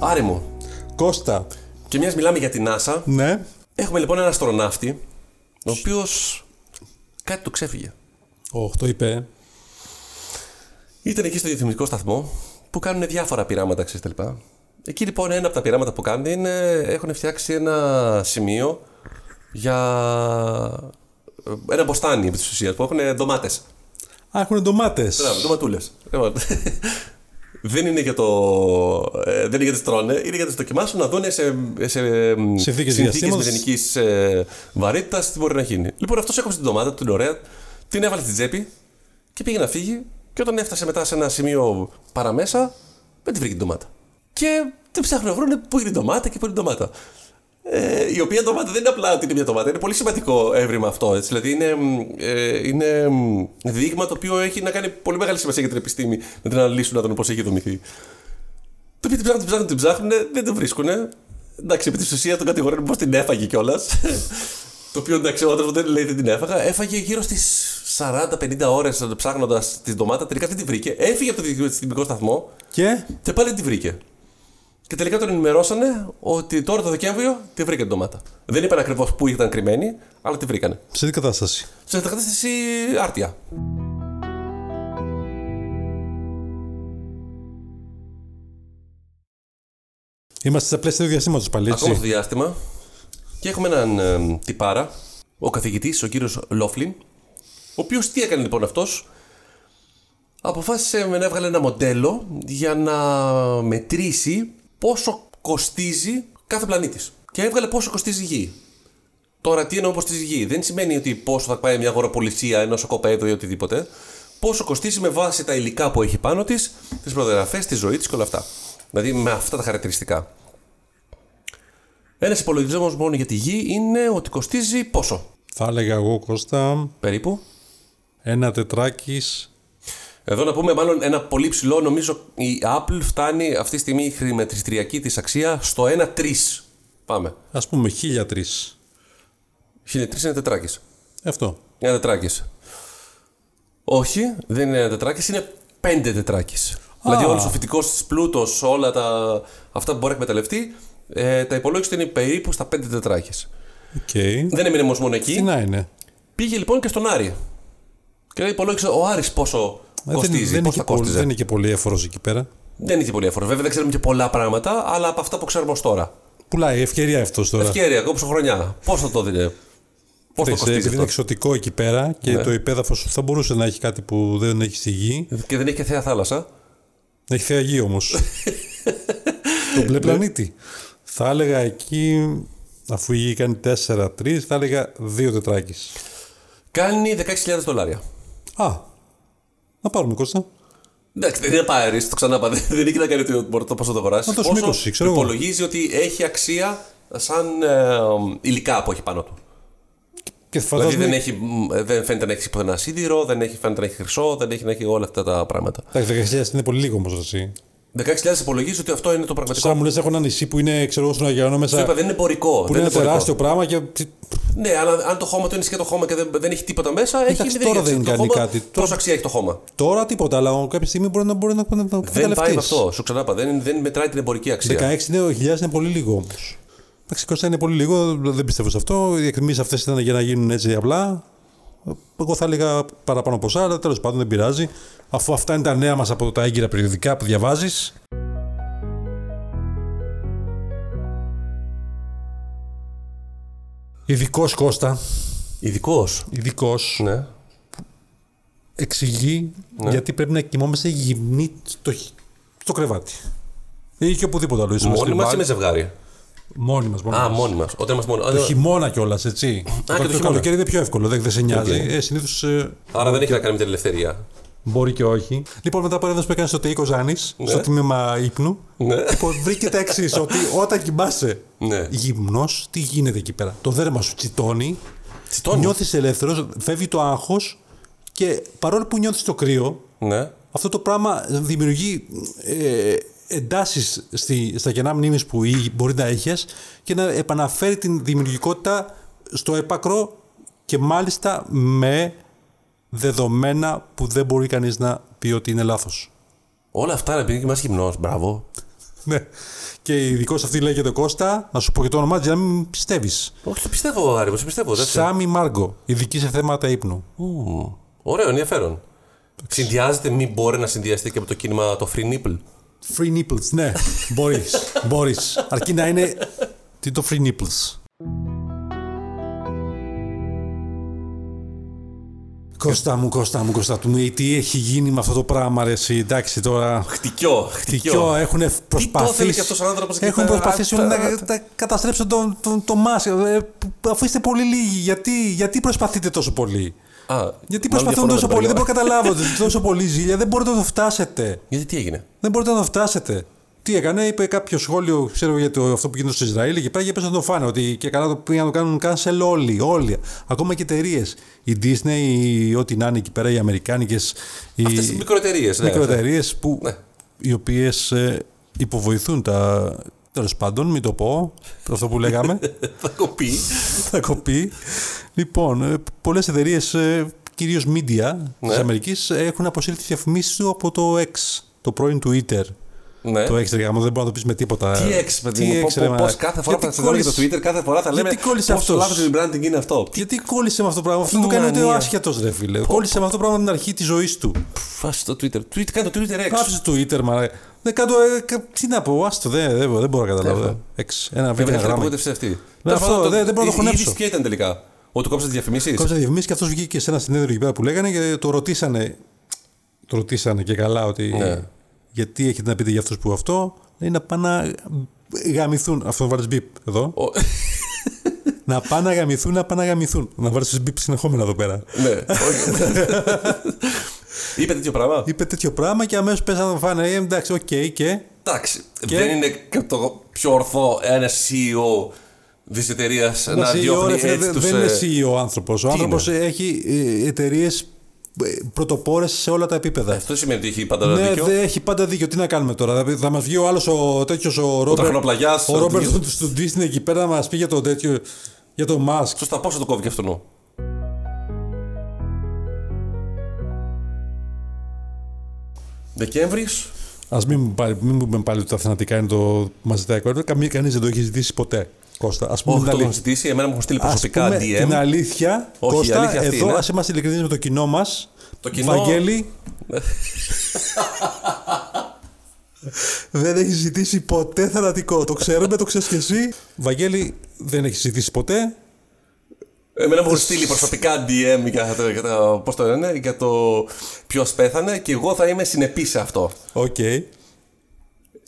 Άρημο. Κώστα. Και μιας μιλάμε για την NASA. Ναι. Έχουμε λοιπόν έναν αστροναύτη, ο οποίος κάτι του ξέφυγε. Το είπε. Ήταν εκεί στο διαφημιστικό σταθμό που κάνουν διάφορα πειράματα, ξέρεις, τα λοιπά. Εκεί λοιπόν ένα από τα πειράματα που κάνουν είναι, έχουν φτιάξει ένα σημείο για ένα μποστάνι επί της ουσίας που έχουν ντομάτες. Έχουν ντομάτες. Ντοματούλες. Δεν είναι για τις τρώνε, είναι για τις δοκιμάσουν να δουν σε συνθήκες μηδενικής βαρύτητας τι μπορεί να γίνει. Λοιπόν, αυτός έκοψε την ντομάτα, την ωραία, την έβαλε στην τσέπη και πήγε να φύγει. Και όταν έφτασε μετά σε ένα σημείο παραμέσα, δεν τη βρήκε την ντομάτα. Και την ψάχνουν να βρουν πού είναι η ντομάτα και πού είναι η ντομάτα. Η οποία ντομάτα δεν είναι απλά ότι είναι μια ντομάτα, είναι πολύ σημαντικό έβριμα αυτό. Έτσι. Δηλαδή είναι δείγμα το οποίο έχει να κάνει πολύ μεγάλη σημασία για την επιστήμη, να την αναλύσουν, να δουν πώς έχει δομηθεί. Την ψάχνουν, δεν την βρίσκουν. Εντάξει, επί της ουσίας τον κατηγορούν πως την έφαγε κιόλας. Το οποίο εντάξει, ο άντρας δεν λέει τι την έφαγα. Έφαγε γύρω στις 40-50 ώρες ψάχνοντας τη ντομάτα. Τελικά αυτή τη βρήκε. Έφυγε από το τυπικό σταθμό και πάλι τη βρήκε. Και τελικά τον ενημερώσανε ότι τώρα το Δεκέμβριο τη βρήκαν την ντομάτα. Δεν είπαν ακριβώς πού ήταν κρυμμένη, αλλά τη βρήκανε. Σε τι κατάσταση? Σε κατάσταση άρτια. Είμαστε στα πλαίσια του διαστήματος πάλι, έτσι. Ακόμα στο διάστημα. Και έχουμε έναν τυπάρα, ο καθηγητής, ο κύριος Λόφλιν, ο οποίος τι έκανε λοιπόν αυτός? Αποφάσισε να έβγαλε ένα μοντέλο για να μετρήσει πόσο κοστίζει κάθε πλανήτης. Και έβγαλε πόσο κοστίζει η Γη. Τώρα, τι εννοώ κοστίζει η Γη? Δεν σημαίνει ότι πόσο θα πάει μια αγοραπολισία, ένα σοκοπέδο ή οτιδήποτε. Πόσο κοστίζει με βάση τα υλικά που έχει πάνω της, τις προδιαγραφές, τη ζωή της και όλα αυτά. Δηλαδή με αυτά τα χαρακτηριστικά. Ένας υπολογισμός μόνο για τη Γη είναι ότι κοστίζει πόσο? Θα έλεγα εγώ, Κώστα, περίπου ένα τετράκις. Εδώ να πούμε μάλλον ένα πολύ ψηλό, νομίζω η Apple φτάνει αυτή τη στιγμή η χρημετριακή της αξία στο 1,3. Πάμε. Ας πούμε 1.003. 1.003 είναι τετράκις. Αυτό. Ένα τετράκις. Όχι, δεν είναι ένα τετράκις, είναι 5 τετράκις. Δηλαδή όλος ο φυτικός της πλούτος, όλα τα αυτά που μπορεί να εκμεταλλευτεί, τα υπολόγισε είναι περίπου στα 5 τετράκες. Okay. Δεν έμεινε όμως μόνο εκεί. Τι να είναι. Πήγε λοιπόν και στον Άρη. Και υπολόγισε ο Άρης πόσο κοστίζει. Δεν είναι και πολύ έφορος εκεί πέρα. Δεν είναι και πολύ έφορος. Βέβαια δεν ξέρουμε και πολλά πράγματα, αλλά από αυτά που ξέρουμε ως τώρα. Πουλάει ευκαιρία αυτός τώρα. Ευκαιρία, κόψω χρονιά. Πόσο το δίνει. Επειδή είναι εξωτικό εκεί πέρα και το υπέδαφος θα μπορούσε να έχει κάτι που δεν έχει στη Γη. Και δεν έχει και θέα θάλασσα. Έχει θέα Γη όμως. Τον μπλε πλανήτη. Θα έλεγα εκεί, αφού η Γη κάνει 4-3, θα έλεγα 2 τετράκις. Κάνει $16,000. Α, να πάρουμε, Κώστα. Εντάξει, δεν είναι πάρεις, το ξανάπα. Δεν είναι να κάνει το πόσο το αγοράσει. Να το σημείωση, ξέρω εγώ. Υπολογίζει ότι έχει αξία σαν υλικά που έχει πάνω του. Και δηλαδή δεν φαίνεται να έχει πουθενά σίδηρο, δεν φαίνεται να έχει χρυσό, δεν έχει να έχει όλα αυτά τα πράγματα. Εντάξει, 16,000 είναι πολύ λίγο όμως εσύ. 16,000 υπολογίζει ότι αυτό είναι το πραγματικό. Σαν μου λες, έχω ένα νησί που είναι, ξέρω, στον Αγιανό μέσα. Σου είπα, δεν είναι εμπορικό. Που είναι ένα τεράστιο πράγμα και. Ναι, αλλά αν το χώμα του είναι και το χώμα και δεν έχει τίποτα μέσα, έχει μηδέν. Τώρα δεν κάνει κάτι. Πόσο αξία έχει το χώμα? Τώρα τίποτα, αλλά κάποια στιγμή μπορεί να μπορεί να το κάνει. Δεν πάει αυτό, σου ξανάπα. Δεν μετράει την εμπορική αξία. 16,000 είναι πολύ λίγο όμως. Εντάξει, Κώστα, είναι πολύ λίγο, δεν πιστεύω σε αυτό. Οι εκτιμήσεις αυτές ήταν για να γίνουν έτσι απλά. Εγώ θα έλεγα παραπάνω ποσά, αλλά τέλος πάντων δεν πειράζει. Αφού αυτά είναι τα νέα μας από τα έγκυρα περιοδικά που διαβάζεις. Ειδικός, Κώστα. Ειδικός. Ειδικός. Ναι. Εξηγεί γιατί πρέπει να κοιμόμαστε γυμνοί στο κρεβάτι. Ή και οπουδήποτε άλλο. Μόνοι μας ή με ζευγάρι? Μόνοι μας. Μόνοι μας. Το χειμώνα κιόλας, έτσι. Το καλοκαίρι είναι πιο εύκολο, δεν σε νοιάζει. Συνήθως. Άρα δεν έχει να κάνει με την ελευθερία. Μπορεί και όχι. Λοιπόν, μετά από ένα που έκανε στο ΤΕΙ Κοζάνης, στο τμήμα ύπνου, βρήκε τα εξής: ότι όταν κοιμάσαι γυμνός, τι γίνεται εκεί πέρα? Το δέρμα σου τσιτώνει, νιώθεις ελεύθερος, φεύγει το άγχος και παρόλο που νιώθεις το κρύο, αυτό το πράγμα δημιουργεί εντάσεις στα κενά μνήμης που μπορεί να έχεις και να επαναφέρει την δημιουργικότητα στο έπακρο και μάλιστα με δεδομένα που δεν μπορεί κανείς να πει ότι είναι λάθος. Όλα αυτά επειδή είμαστε γυμνός, μπράβο. Ναι. Και ειδικός αυτή λέγεται Κώστα, να σου πω και το όνομά της για να μην πιστεύεις. Όχι, το πιστεύω, Άρη, σε πιστεύω. Σάμι Μάργκο, ειδική σε θέματα ύπνου. Ωραίο, ενδιαφέρον. Συνδυάζεται, μην μπορεί να συνδυαστεί και από το κίνημα το Free Nipple. Free Nipples, ναι, μπορείς. Αρκεί να είναι. Τι το Free Nipples. Κώστα μου, τι έχει γίνει με αυτό το πράγμα, ρε, εσύ, εντάξει τώρα. Χτυκιό, έχουν προσπαθήσει. Έχουν προσπαθήσει να καταστρέψουν το Μάσκ. Αφού είστε πολύ λίγοι, γιατί προσπαθείτε τόσο πολύ? Γιατί προσπαθούν τόσο πολύ, δεν μπορώ να καταλάβω. Τόσο πολύ ζήλια, δεν μπορείτε να το φτάσετε. Γιατί τι έγινε? Δεν μπορείτε να το φτάσετε. Τι έκανε, είπε κάποιο σχόλιο, ξέρω για αυτό που γίνεται στο Ισραήλ και πέρα και πες να το φάνε. Ότι και καλά το πήγαν να το κάνουν cancel όλοι. Ακόμα και εταιρείες. Η Disney, ό,τι να είναι εκεί πέρα, οι αμερικάνικες. Αυτές οι μικροεταιρείες. Μικροεταιρείες οι οποίες υποβοηθούν Τέλος πάντων, μην το πω, αυτό που λέγαμε. Θα κοπεί. Θα κοπεί. Λοιπόν, πολλές εταιρείες, κυρίως media της Αμερικής, έχουν αποσύρει τις διαφημίσεις του από το X, το πρώην Twitter. Ναι. Το X, δεν μπορεί να το πεις με τίποτα. Τι X, παιδί μου, πώς κάθε φορά που θα συνδέουμε το Twitter, κάθε φορά θα λέμε πώς το λάθος του branding είναι αυτό. Γιατί κόλλησε με αυτό το πράγμα, αυτό το κάνει ούτε ο άσχετος, ρε φίλε. Κόλλησε με αυτό το πράγμα την αρχή της ζωής του. Άσε το Twitter. Κάνε το Twitter X. Άσε το Twitter, μα. Δεν κάτω, τι να πω, άστο, δεν μπορώ να καταλάβω. Ένα βίντεο γράμμα. Δεν μπορώ να το χωνέψω. Ποια ήταν τελικά, ότι κόψατε τις διαφημίσεις. Κόψατε τις διαφημίσεις και αυτός βγήκε σε ένα συνέδριο εκεί που λέγανε και το ρωτήσανε και καλά ότι. Γιατί έχετε να πείτε για αυτούς που αυτό, λέει να πάνε να γαμηθούν. Αυτό βάλεις μπιπ εδώ. Να πάνε να γαμηθούν, να πάνε να γαμηθούν. Να βάλεις μπιπ συνεχόμενα εδώ πέρα. Ναι. Είπε τέτοιο πράγμα. Είπε τέτοιο πράγμα και αμέσως πέσανε να φάνε. Εντάξει, οκ, και. Εντάξει. Δεν είναι το πιο ορθό ένα CEO της εταιρείας να διώχνει έτσι τους. Δεν είναι CEO ο άνθρωπος. Ο άνθρωπος έχει εταιρείες πρωτοπόρες σε όλα τα επίπεδα. Αυτό σημαίνει ότι έχει πάντα δίκιο. Ναι, έχει πάντα δίκιο. Τι να κάνουμε τώρα. Θα μας βγει ο άλλος ο τέτοιος ο Ρόμπερτ του Disney εκεί πέρα να μας πει για το τέτοιο. Για το Musk. Σωστά, πόσο το κόβει και αυτόν. Δεκέμβρης. Ας μην πούμε πάλι ότι τα αθηνατικά είναι το μαζιταϊκό έργο. Κανείς δεν το έχει ζητήσει ποτέ. Κώστα, ας πούμε. Όχι, το έχω ζητήσει, εμένα μου έχουν στείλει προσωπικά DM. Την αλήθεια, όχι, Κώστα, η αλήθεια αυτή εδώ, ας είμαστε ειλικρινείς με το κοινό μας. Το κοινό. Βαγγέλη. Δεν έχει ζητήσει ποτέ θανατικό. Το ξέρουμε, το ξέρεις κι εσύ. Βαγγέλη, δεν έχει ζητήσει ποτέ. Εμένα μου έχουν στείλει προσωπικά DM για το ποιος πέθανε και εγώ θα είμαι συνεπής σε αυτό. Οκ.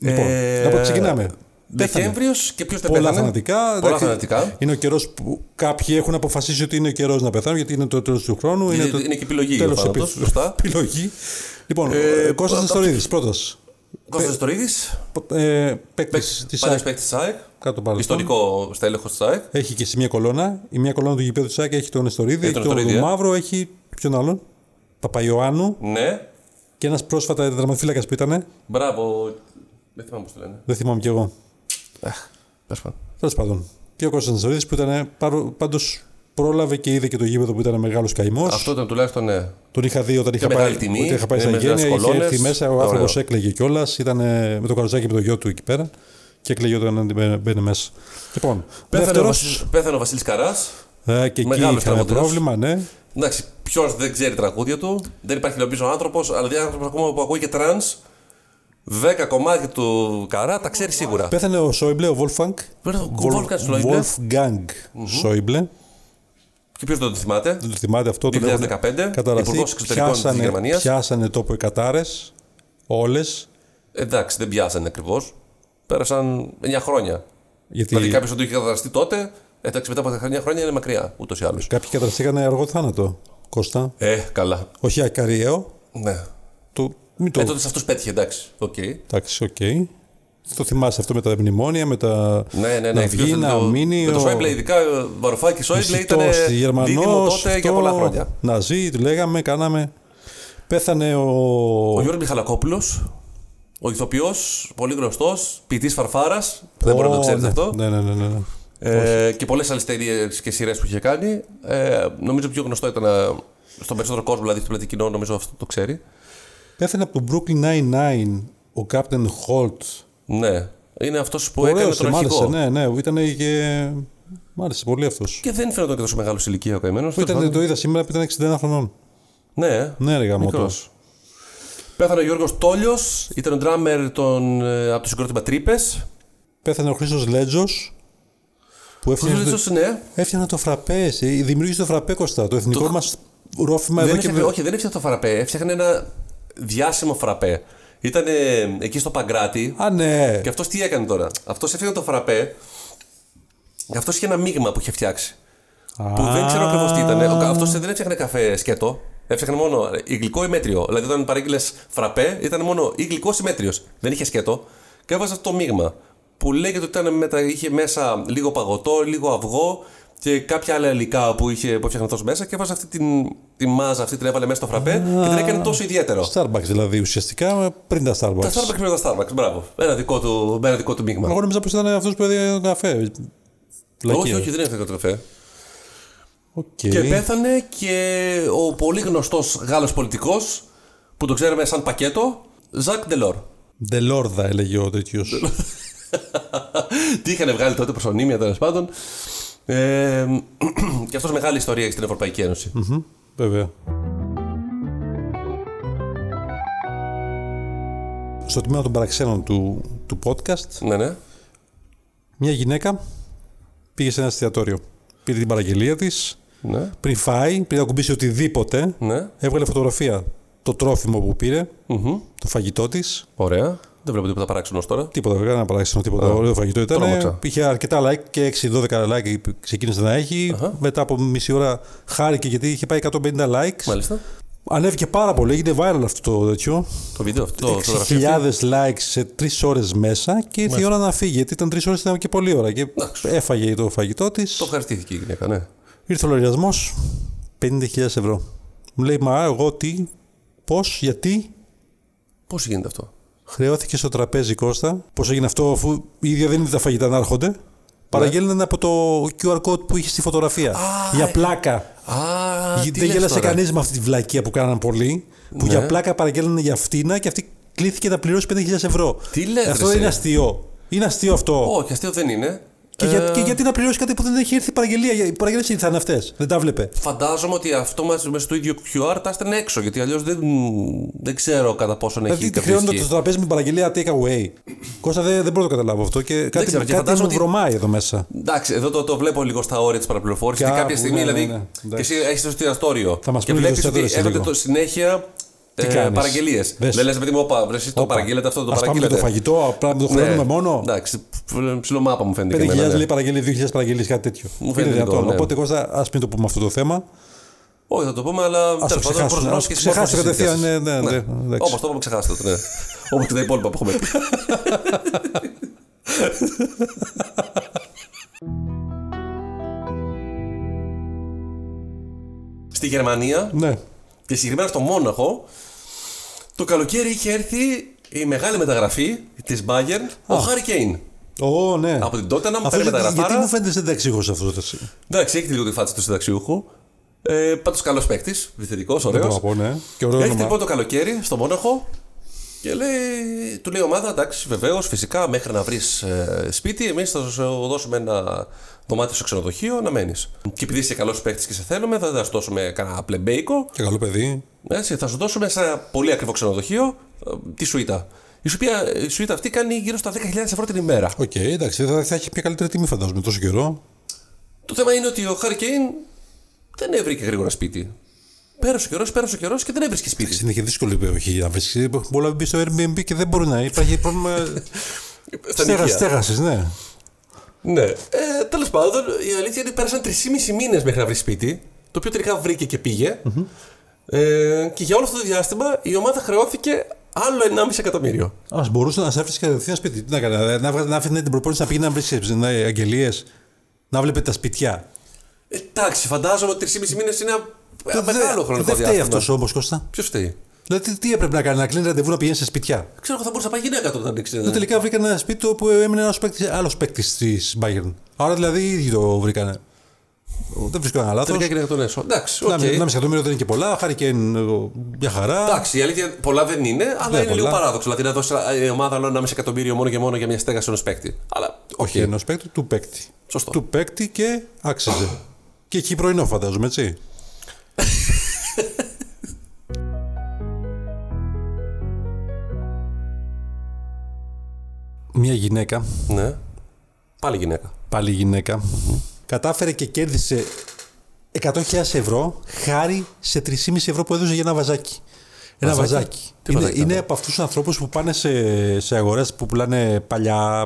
Λοιπόν, από ξεκινάμε. Δεκέμβριος και ποιος δεν πέθανε. Πολλά θανατικά. Είναι ο καιρός που κάποιοι έχουν αποφασίσει ότι είναι ο καιρός να πεθάνουν, γιατί είναι το τέλος του χρόνου. Είναι και επιλογή. Επιλογή. Λοιπόν, Κώστας Νεστορίδης πρώτος. Κώστας Νεστορίδης. Παίκτης της ΣΑΕΚ. Ιστορικό στέλεχος της ΣΑΕΚ. Έχει και σε μια κολόνα. Η μια κολόνα του γηπέδου της ΣΑΕΚ έχει τον Νεστορίδη, τον Μαύρο, έχει ποιον άλλον. Παπαϊωάννου. Ναι. Και ένας πρόσφατα δραματοφύλακας που ήταν. Μπράβο. Δεν θυμάμαι πώς το λένε. Δεν θυμάμαι κι εγώ. Τέλος πάντων. Και ο Κώστας Νεστορίδης που ήταν πάντως πρόλαβε και είδε και το γήπεδο που ήταν μεγάλος καημός. Αυτό ήταν τουλάχιστον. Ναι. Τον είχα δει όταν είχα πάει στα Εγγένεια. Είχε έρθει μέσα, ο άνθρωπος έκλαιγε κιόλας. Ήταν με το καροτσάκι με το γιο του εκεί πέρα. Και έκλαιγε όταν μπαίνει μέσα. Λοιπόν, πέθανε ο Βασίλης Καράς. Και εκεί είχαμε πρόβλημα, ναι. Εντάξει, ποιος δεν ξέρει τραγούδια του. Δεν υπάρχει υλοποιητής άνθρωπος, αλλά δεν άνθρωπος ακόμα που ακούει και τρανς. 10 κομμάτια του Καρά τα ξέρει σίγουρα. Πέθανε ο Σόιμπλε, ο Wolfgang Sóiμπλε. Και ποιος δεν το θυμάται. Δεν το θυμάται αυτό. Το 2015. Υπουργός Εξωτερικών της Γερμανίας. Πιάσανε τόπο οι κατάρες. Όλες. Εντάξει, δεν πιάσανε ακριβώς. Πέρασαν 9 χρόνια. Γιατί... Δηλαδή κάποιος δεν το είχε καταδραστεί τότε. Εντάξει, μετά από 9 χρόνια είναι μακριά ούτως ή άλλως. Κάποιοι καταδραστήκανε αργό θάνατο. Κώστα. Καλά. Όχι ακαριαίο. Ναι. Τότε σε αυτούς πέτυχε, εντάξει. Okay. Το θυμάσαι αυτό με τα μνημόνια, με τα. Να βγει, να μείνει. Με το Σόιμπλε, ειδικά Βαρουφάκη Σόιμπλε ήταν δίδυμο τότε για πολλά χρόνια. Ναζί, του λέγαμε, κάναμε. Πέθανε ο. Ο Γιώργος Μιχαλακόπουλος, ο ηθοποιός, πολύ γνωστός, ποιητής φαρφάρας. Δεν μπορεί να το ξέρετε αυτό. Ναι. Και πολλές άλλες ταινίες και σειρές που είχε κάνει. Νομίζω πιο γνωστό ήταν στον περισσότερο κόσμο, δηλαδή στο πλατή κοινό, νομίζω αυτό το ξέρει. Πέθανε από τον Brooklyn Nine-Nine ο Captain Holt. Ναι, είναι αυτός που έκανε τον αρχηγό. Ναι, ήτανε και... Μ' άρεσε πολύ αυτός. Και δεν φαίνεται και τόσο μεγάλος ηλικία ο καημένος. Το είδα σήμερα που ήταν 61 χρονών. Ναι, ρε γαμώτος. Πέθανε ο Γιώργος Τόλιος, ήταν ο ντράμερ από το συγκρότημα Τρύπες. Πέθανε ο Χρήστος Λέτζος. Που έφτιανε το φραπέ, δημιούργησε το φραπέ, Κώστα, το εθνικό μας ρόφημα εδώ και... Όχι, δεν έφτιανε το φραπέ, έφτιαχνε ένα... Διάσημο φραπέ. Ήταν εκεί στο Παγκράτη. Α, ναι. Και αυτός τι έκανε τώρα. Αυτός έφυγε το φραπέ. Και αυτός είχε ένα μείγμα που είχε φτιάξει. Που δεν ξέρω ακριβώς τι ήταν. Αυτός δεν έφτιαχνε καφέ σκέτο. Έφτιαχνε μόνο γλυκό ή μέτριο. Δηλαδή όταν παρήγγειλες φραπέ, ήταν μόνο ή γλυκός ή μέτριος. Δεν είχε σκέτο. Και έβαζε αυτό το μείγμα. Που λέγεται ότι είχε μέσα λίγο παγωτό, λίγο αυγό. και κάποια άλλα υλικά που είχε φτιαχνευτός μέσα και έβαζε αυτή τη μάζα, αυτή την έβαλε μέσα στο φραπέ και την έκανε τόσο ιδιαίτερο. Starbucks δηλαδή ουσιαστικά, πριν τα Starbucks. Τα Starbucks πριν τα Starbucks, μπράβο. Ένα δικό του μείγμα. Εγώ νόμιζα πως ήταν αυτός που έδινε τον καφέ. Όχι, δεν έφερε τον καφέ. Okay. Και πέθανε και ο πολύ γνωστός Γάλλος πολιτικός που το ξέρουμε σαν πακέτο, Ζακ Ντελόρ. Ντελόρδα έλεγε ο τέτοιος. Τι είχαν βγάλει τότε προσωνύμια τέλος πάντων. Και αυτός μεγάλη ιστορία στην Ευρωπαϊκή Ένωση. Βέβαια. Στο τμήμα των παραξένων του podcast, ναι. Μια γυναίκα πήγε σε ένα εστιατόριο. Πήρε την παραγγελία της. Ναι. Πριν φάει, πριν ακουμπήσει οτιδήποτε, ναι. Έβγαλε φωτογραφία. Το τρόφιμο που πήρε, το φαγητό της. Ωραία. Δεν βλέπω τίποτα παράξενο ως τώρα. Τίποτα, δεν έκανα παράξενο τίποτα. Ωραίο το φαγητό ήταν. Είχε αρκετά like και 6-12 like ξεκίνησε να έχει. Μετά από μισή ώρα χάρηκε γιατί είχε πάει 150 likes. Μάλιστα. Ανέβηκε πάρα πολύ, έγινε viral αυτό το τέτοιο. Το βίντεο αυτό. 6.000 likes σε 3 ώρες μέσα και ήρθε η ώρα να φύγει. Γιατί ήταν 3 ώρες, ήταν και πολλή ώρα. Και έφαγε το φαγητό της. Το ευχαριστήθηκε η γυναίκα, ναι. Ήρθε ο λογαριασμός 50.000 ευρώ. Μου λέει, μα εγώ τι. Πώς, γιατί. Πώς γίνεται αυτό. Χρεώθηκε στο τραπέζι, Κώστα. Πώς έγινε αυτό, αφού η ίδια δεν είδε τα φαγητά να έρχονται. Ναι. Παραγγέλνανε από το QR code που είχε στη φωτογραφία. Για πλάκα. Δεν γέλασε κανείς με αυτή τη βλακεία που κάνανε πολλοί. Που για πλάκα παραγγέλνανε για φτήνα και αυτή κλήθηκε να πληρώσει 5.000 ευρώ. Τι λέτε. Αυτό είναι αστείο. Είναι αστείο αυτό. Όχι, αστείο δεν είναι. Και, και γιατί να πληρώσει κάτι που δεν έχει έρθει παραγγελία. Οι παραγγελίες ήρθαν αυτές. Δεν τα βλέπε. Φαντάζομαι ότι αυτό μέσα στο ίδιο QR τα έστελνε έξω. Γιατί αλλιώς δεν ξέρω κατά πόσο έχει έρθει. Δηλαδή χρειάζονται το τραπέζι με παραγγελία take away. Κώστα, δεν μπορώ να το καταλάβω αυτό. Και κάτι μου βρωμάει εδώ μέσα. Εντάξει, εδώ το βλέπω λίγο στα όρια της παραπληροφόρησης. Κάποια στιγμή δηλαδή. Εσύ έχεις το εστιατόριο. Και βλέπεις ότι έρχονται συνέχεια. Παραγγελίες. Δεν λες, παιδί μου, το παραγγείλετε αυτό, το παραγγείλετε. Πάμε το φαγητό, απλά το χρεώνουμε μόνο. Εντάξει, ψιλομάπα μου φαίνεται. 5.000 λέει παραγγελίες, 2.000 παραγγελίες, κάτι τέτοιο. Μου φαίνεται δυνατόν. Οπότε, Κώστα, ας μην το πούμε αυτό το θέμα. Όχι, θα το πούμε, αλλά τέλος πάντων προσγνώρισε και ξεχάσετε κατευθείαν. Ναι. Όπως το είπαμε, ξεχάσετε το. Όπως και τα υπόλοιπα που έχουμε πει. Στη Γερμανία. Και συγκεκριμένα στο Μόναχο, το καλοκαίρι είχε έρθει η μεγάλη μεταγραφή της Bayern, ο Χάρι Κέιν. Ναι. Από την τότε να μου φέρει μεταγραφάρα. Γιατί μου φαίνεται συνταξίουχος αυτό το σύνταγμα. Εντάξει, έχει λίγο τη φάτσα του συνταξιούχου. Πάντως καλός παίκτης, επιθετικός, ωραίος. Έρχεται λοιπόν το καλοκαίρι στο Μόναχο και του λέει η ομάδα: εντάξει, βεβαίως, φυσικά μέχρι να βρεις σπίτι, εμείς θα σου δώσουμε ένα δωμάτιο στο ξενοδοχείο να μένεις. Και επειδή είσαι καλός παίκτης και σε θέλουμε, θα σου δώσουμε κανένα πλεμπέικο. Και καλό παιδί. Έτσι, θα σου δώσουμε σε ένα πολύ ακριβό ξενοδοχείο τη σουίτα. Η σουίτα αυτή κάνει γύρω στα 10.000 ευρώ την ημέρα. Οκ, εντάξει, θα έχει μια καλύτερη τιμή, φαντάζομαι, τόσο καιρό. Το θέμα είναι ότι ο Χάρι Κέιν δεν έβρικε γρήγορα σπίτι. Πέρασε ο καιρός και δεν έβρισκε σπίτι. Είναι και δύσκολη η περιοχή να βρίσκει. Μπορεί να μπει στο Airbnb και δεν μπορεί να υπάρχει πρόβλημα. Στέγασες, ναι. Ναι. Τέλος πάντων, η αλήθεια είναι ότι πέρασαν 3,5 μήνες μέχρι να βρει σπίτι. Το οποίο τελικά βρήκε και πήγε. Και για όλο αυτό το διάστημα η ομάδα χρεώθηκε άλλο 1,5 εκατομμύριο. Α, μπορούσε να σε έφερε κατευθείαν σπίτι. Τι να κάνει, να αφήνε την προπόνηση να πήγαινε να βρει αγγελίες, να βλέπει τα σπιτιά. Εντάξει, φαντάζομαι ότι 3,5 μήνες είναι. Δεν φταίει αυτός όμως, Κώστα. Ποιος φταίει. Δηλαδή, τι έπρεπε να κάνει, να κλείνει ραντεβού να πηγαίνει σε σπιτιά. Ξέρω, θα μπορούσε να πάει γυναίκα τότε να ανοίξει. Τελικά βρήκαν ένα σπίτι όπου έμεινε άλλος παίκτης της Bayern. Άρα δηλαδή οι ίδιοι το βρήκανε. Δεν βρίσκω κανένα λάθος. Τελικά έγινε κατονέσο. Εντάξει, οκ. 1,5 εκατομμύριο δεν είναι και πολλά. Χάρη και μια χαρά. Εντάξει, η αλήθεια πολλά δεν είναι, αλλά είναι λίγο παράδοξο. Δηλαδή να δώσει η ομάδα άλλο 1,5 εκατομμύριο μόνο και μόνο για μια στέγαση ενός παίκτη. Όχι ενός παίκτη, του παίκτη. Του παίκτη και άξιζε. Και εκεί πρωινό φαντάζομαι, έτσι. Μια γυναίκα. Ναι. Πάλι γυναίκα. Κατάφερε και κέρδισε 100.000 ευρώ χάρη σε 3,5 ευρώ που έδωσε για ένα βαζάκι. Είναι από αυτούς τους ανθρώπους που πάνε σε αγορές που πουλάνε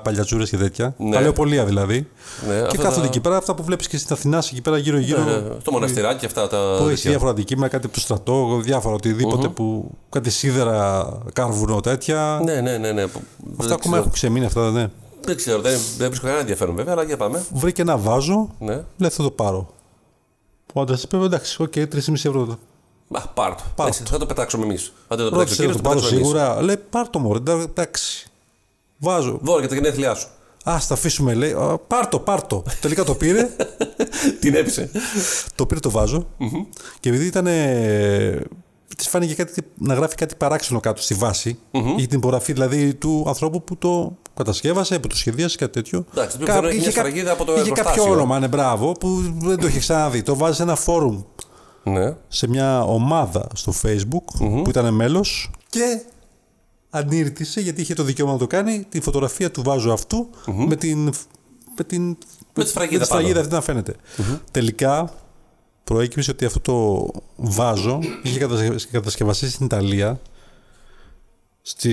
παλιατζούρες και τέτοια. Ναι. Παλαιοπολία δηλαδή. Ναι, και κάθονται εκεί πέρα, αυτά που βλέπεις και στην Αθηνά, εκεί πέρα γύρω-γύρω. Το μοναστηράκι, αυτά τα. Που έχει διάφορα αντικείμενα, κάτι από το στρατό, διάφορα οτιδήποτε που. Κάτι σίδερα, κάρβουνο, τέτοια. Ναι. Αυτά ακόμα έχουν ξεμείνει αυτά, ναι. Δεν ξέρω, δεν βρίσκω κανένα ενδιαφέρον βέβαια, αλλά για πάμε. Βρήκε ένα βάζο, ναι. Λέει θα το πάρω. Ο άντρας είπε εντάξει, οκ, 3,5 ευρώ. Μα πάρ' το. Έτσι, θα το πετάξουμε εμείς. Ρώτησε, θα το πάρω σίγουρα. Λέει πάρ' το μωρέ, εντάξει. Βάζω. Δώρο για τα γενέθλιά σου. Α, τα αφήσουμε, λέει. Πάρ' το. Τελικά το πήρε. Την έπεισε. Το πήρε το βάζο. Και επειδή ήταν. Της φάνηκε κάτι, να γράφει κάτι παράξενο κάτω στη βάση. Είχε την υπογραφή δηλαδή του ανθρώπου που το κατασκεύασε, που το σχεδίασε, κάτι τέτοιο. Εντάξει, είχε κάποιο όνομα, ναι, μπράβο, που δεν το είχε ξαναδεί. Το βάζει σε ένα φόρουμ. Ναι. Σε μια ομάδα στο Facebook που ήταν μέλος και ανήρτησε, γιατί είχε το δικαίωμα να το κάνει, τη φωτογραφία του βάζου αυτού με τη σφραγίδα αυτή να φαίνεται. Τελικά προέκυψε ότι αυτό το βάζο είχε κατασκευαστεί στην Ιταλία.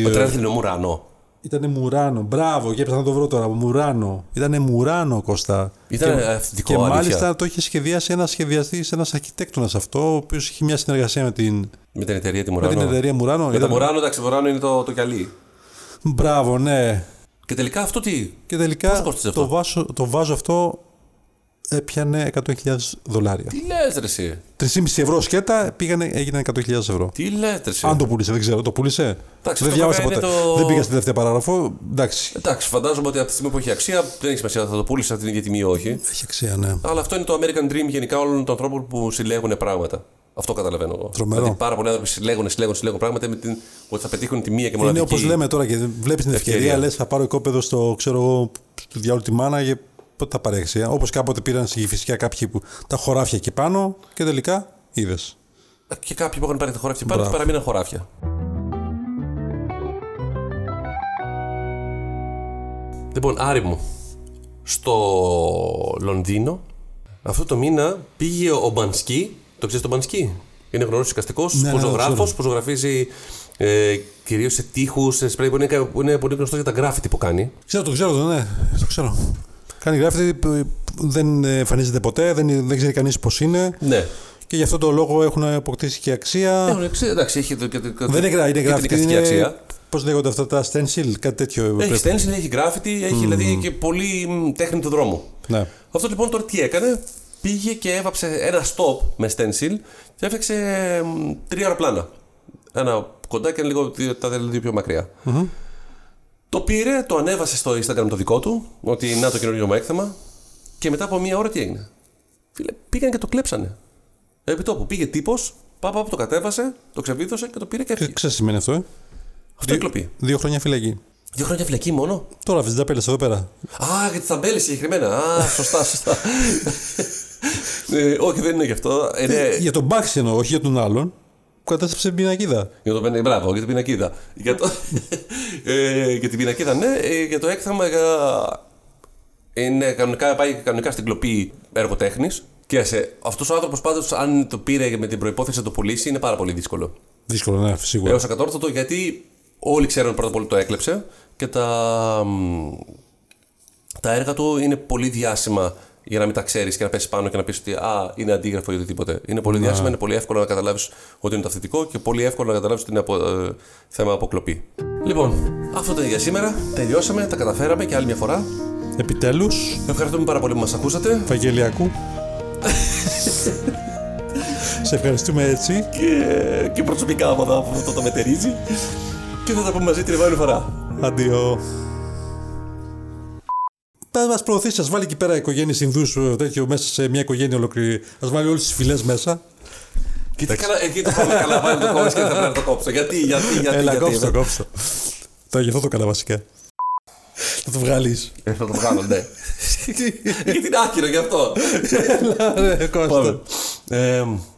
Όταν έρθει ο Μουράνο. Ήτανε Μουράνο, μπράβο, και έπρεπε να το βρω τώρα. Μουράνο. Ήτανε Μουράνο, Κώστα. Ήταν αυθεντικό. Και μάλιστα το είχε σχεδιάσει ένα σχεδιαστή, ένα αρχιτέκτονα αυτό, ο οποίος είχε μια συνεργασία με την εταιρεία τη Μουράνο. Με το Μουράνο, εντάξει, Μουράνο είναι το κιαλί. Μπράβο, ναι. Και τελικά αυτό τι. Και τελικά το βάζο αυτό έπιανε $100,000. Τι λες, ρε εσύ. 3,5 ευρώ σκέτα έγιναν 100,000 ευρώ. Τι λες, ρε εσύ. Αν το πούλησε, δεν ξέρω, το πούλησε. Εντάξει, δεν διάβασα ποτέ. Δεν πήγα στη δεύτερη παράγραφο. Εντάξει, φαντάζομαι ότι από τη στιγμή που έχει αξία, δεν έχει σημασία θα το πούλησε αυτή την ίδια τιμή ή όχι. Έχει αξία, ναι. Αλλά αυτό είναι το American Dream γενικά όλων των ανθρώπων που συλλέγουν πράγματα. Αυτό καταλαβαίνω εγώ. Τρομερό. Δηλαδή πάρα πολλοί άνθρωποι συλλέγουν πράγματα με την ότι θα πετύχουν τη μία και μοναδική. Είναι όπως λέμε τώρα και βλέπει την ευκαιρία, λες θα πάρω οικόπεδο στο διάολο τη μάνα. Πότε τα παρέχει. Όπως κάποτε πήραν στη Γηφισιά κάποιοι που τα χωράφια εκεί πάνω και τελικά είδες. Και κάποιοι που είχαν πάρει τα χωράφια εκεί πάνω παραμείναν χωράφια. Λοιπόν, Άρη μου, στο Λονδίνο αυτό το μήνα πήγε ο Μπανσκι. Το ξέρεις τον Μπανσκι? Είναι γνωστός οικαστικός, ναι, ποζογράφος, που ζωγραφίζει κυρίως σε τείχους, σε σπρέι, είναι πολύ γνωστό για τα γκράφιτι που κάνει. Το ξέρω. Κάνει γράφιτι, δεν εμφανίζεται ποτέ, δεν ξέρει κανείς πώς είναι. Ναι. Και γι' αυτό το λόγο έχουν αποκτήσει και αξία. Εντάξει, έχει το. Δεν είναι γράφιτι, είναι αξία. Πώς λέγονται αυτά τα stencil, κάτι τέτοιο. Έχει stencil, έχει γράφιτι, έχει δηλαδή και πολύ τέχνη του δρόμου. Ναι. Αυτό λοιπόν τώρα τι έκανε, πήγε και έβαψε ένα stop με stencil και έφτιαξε 3 αεροπλάνα. Ένα κοντά και ένα λίγο τα δύο πιο μακριά. Το πήρε, το ανέβασε στο Instagram το δικό του, ότι να το καινούργιο μου έκθεμα, και μετά από μία ώρα τι έγινε. Φίλε, πήγαν και το κλέψανε. Επιτόπου πήγε τύπος, πάπα, το κατέβασε, το ξεβίδωσε και το πήρε και έφυγε. Ξέρεις τι σημαίνει αυτό, Αυτό είναι κλοπή. 2 χρόνια φυλακή. 2 χρόνια φυλακή μόνο. Τώρα αφήσει ταμπέλες εδώ πέρα. Α, για τις ταμπέλες συγκεκριμένα. Α, σωστά. Όχι, δεν είναι γι' αυτό. Για τον Banksy εννοώ, όχι για τον άλλον. Κατάσταση την πινακίδα. Μπράβο, για την πινακίδα. Για την πινακίδα, ναι. Για το έκθαμα είναι κανονικά, πάει κανονικά στην κλοπή έργο τέχνης. Κοίταξε, αυτός ο άνθρωπος πάντως, αν το πήρε με την προϋπόθεση να το πουλήσει, είναι πάρα πολύ δύσκολο. Δύσκολο, ναι, σίγουρα. Έως ακατόρθωτο, γιατί όλοι ξέρουν πρώτα απ' όλα το έκλεψε και τα έργα του είναι πολύ διάσημα. Για να μην τα ξέρεις και να πέσεις πάνω και να πεις ότι είναι αντίγραφο ή οτιδήποτε. Είναι πολύ διάσημα, είναι πολύ εύκολο να καταλάβεις ότι είναι το αυθεντικό και πολύ εύκολο να καταλάβεις ότι είναι θέμα αποκλοπή. Λοιπόν, αυτό ήταν για σήμερα. Τελειώσαμε, τα καταφέραμε και άλλη μια φορά. Επιτέλους. Ευχαριστούμε πάρα πολύ που μας ακούσατε. Βαγγελιακού. Σε ευχαριστούμε έτσι. Και προσωπικά από αυτό το μετερίζει. Και θα τα πούμε μαζί την επόμενη φορά. Αντίο. Θα μας προωθήσει, σας βάλει εκεί πέρα οικογένειες Ινδούς, τέτοιο, μέσα σε μια οικογένεια ολόκληρη. Ας βάλει όλες τις φυλές μέσα. Εκεί το πάμε καλά, βάλει το κόψω και θα πρέπει να το κόψω. Γιατί. Έλα, κόψω. Τώρα γι' αυτό το έκανα βασικά. Θα το βγάλεις. Θα το βγάλω, ναι. Γιατί είναι άκυρο γι' αυτό. Έλα, ρε, Κώστα.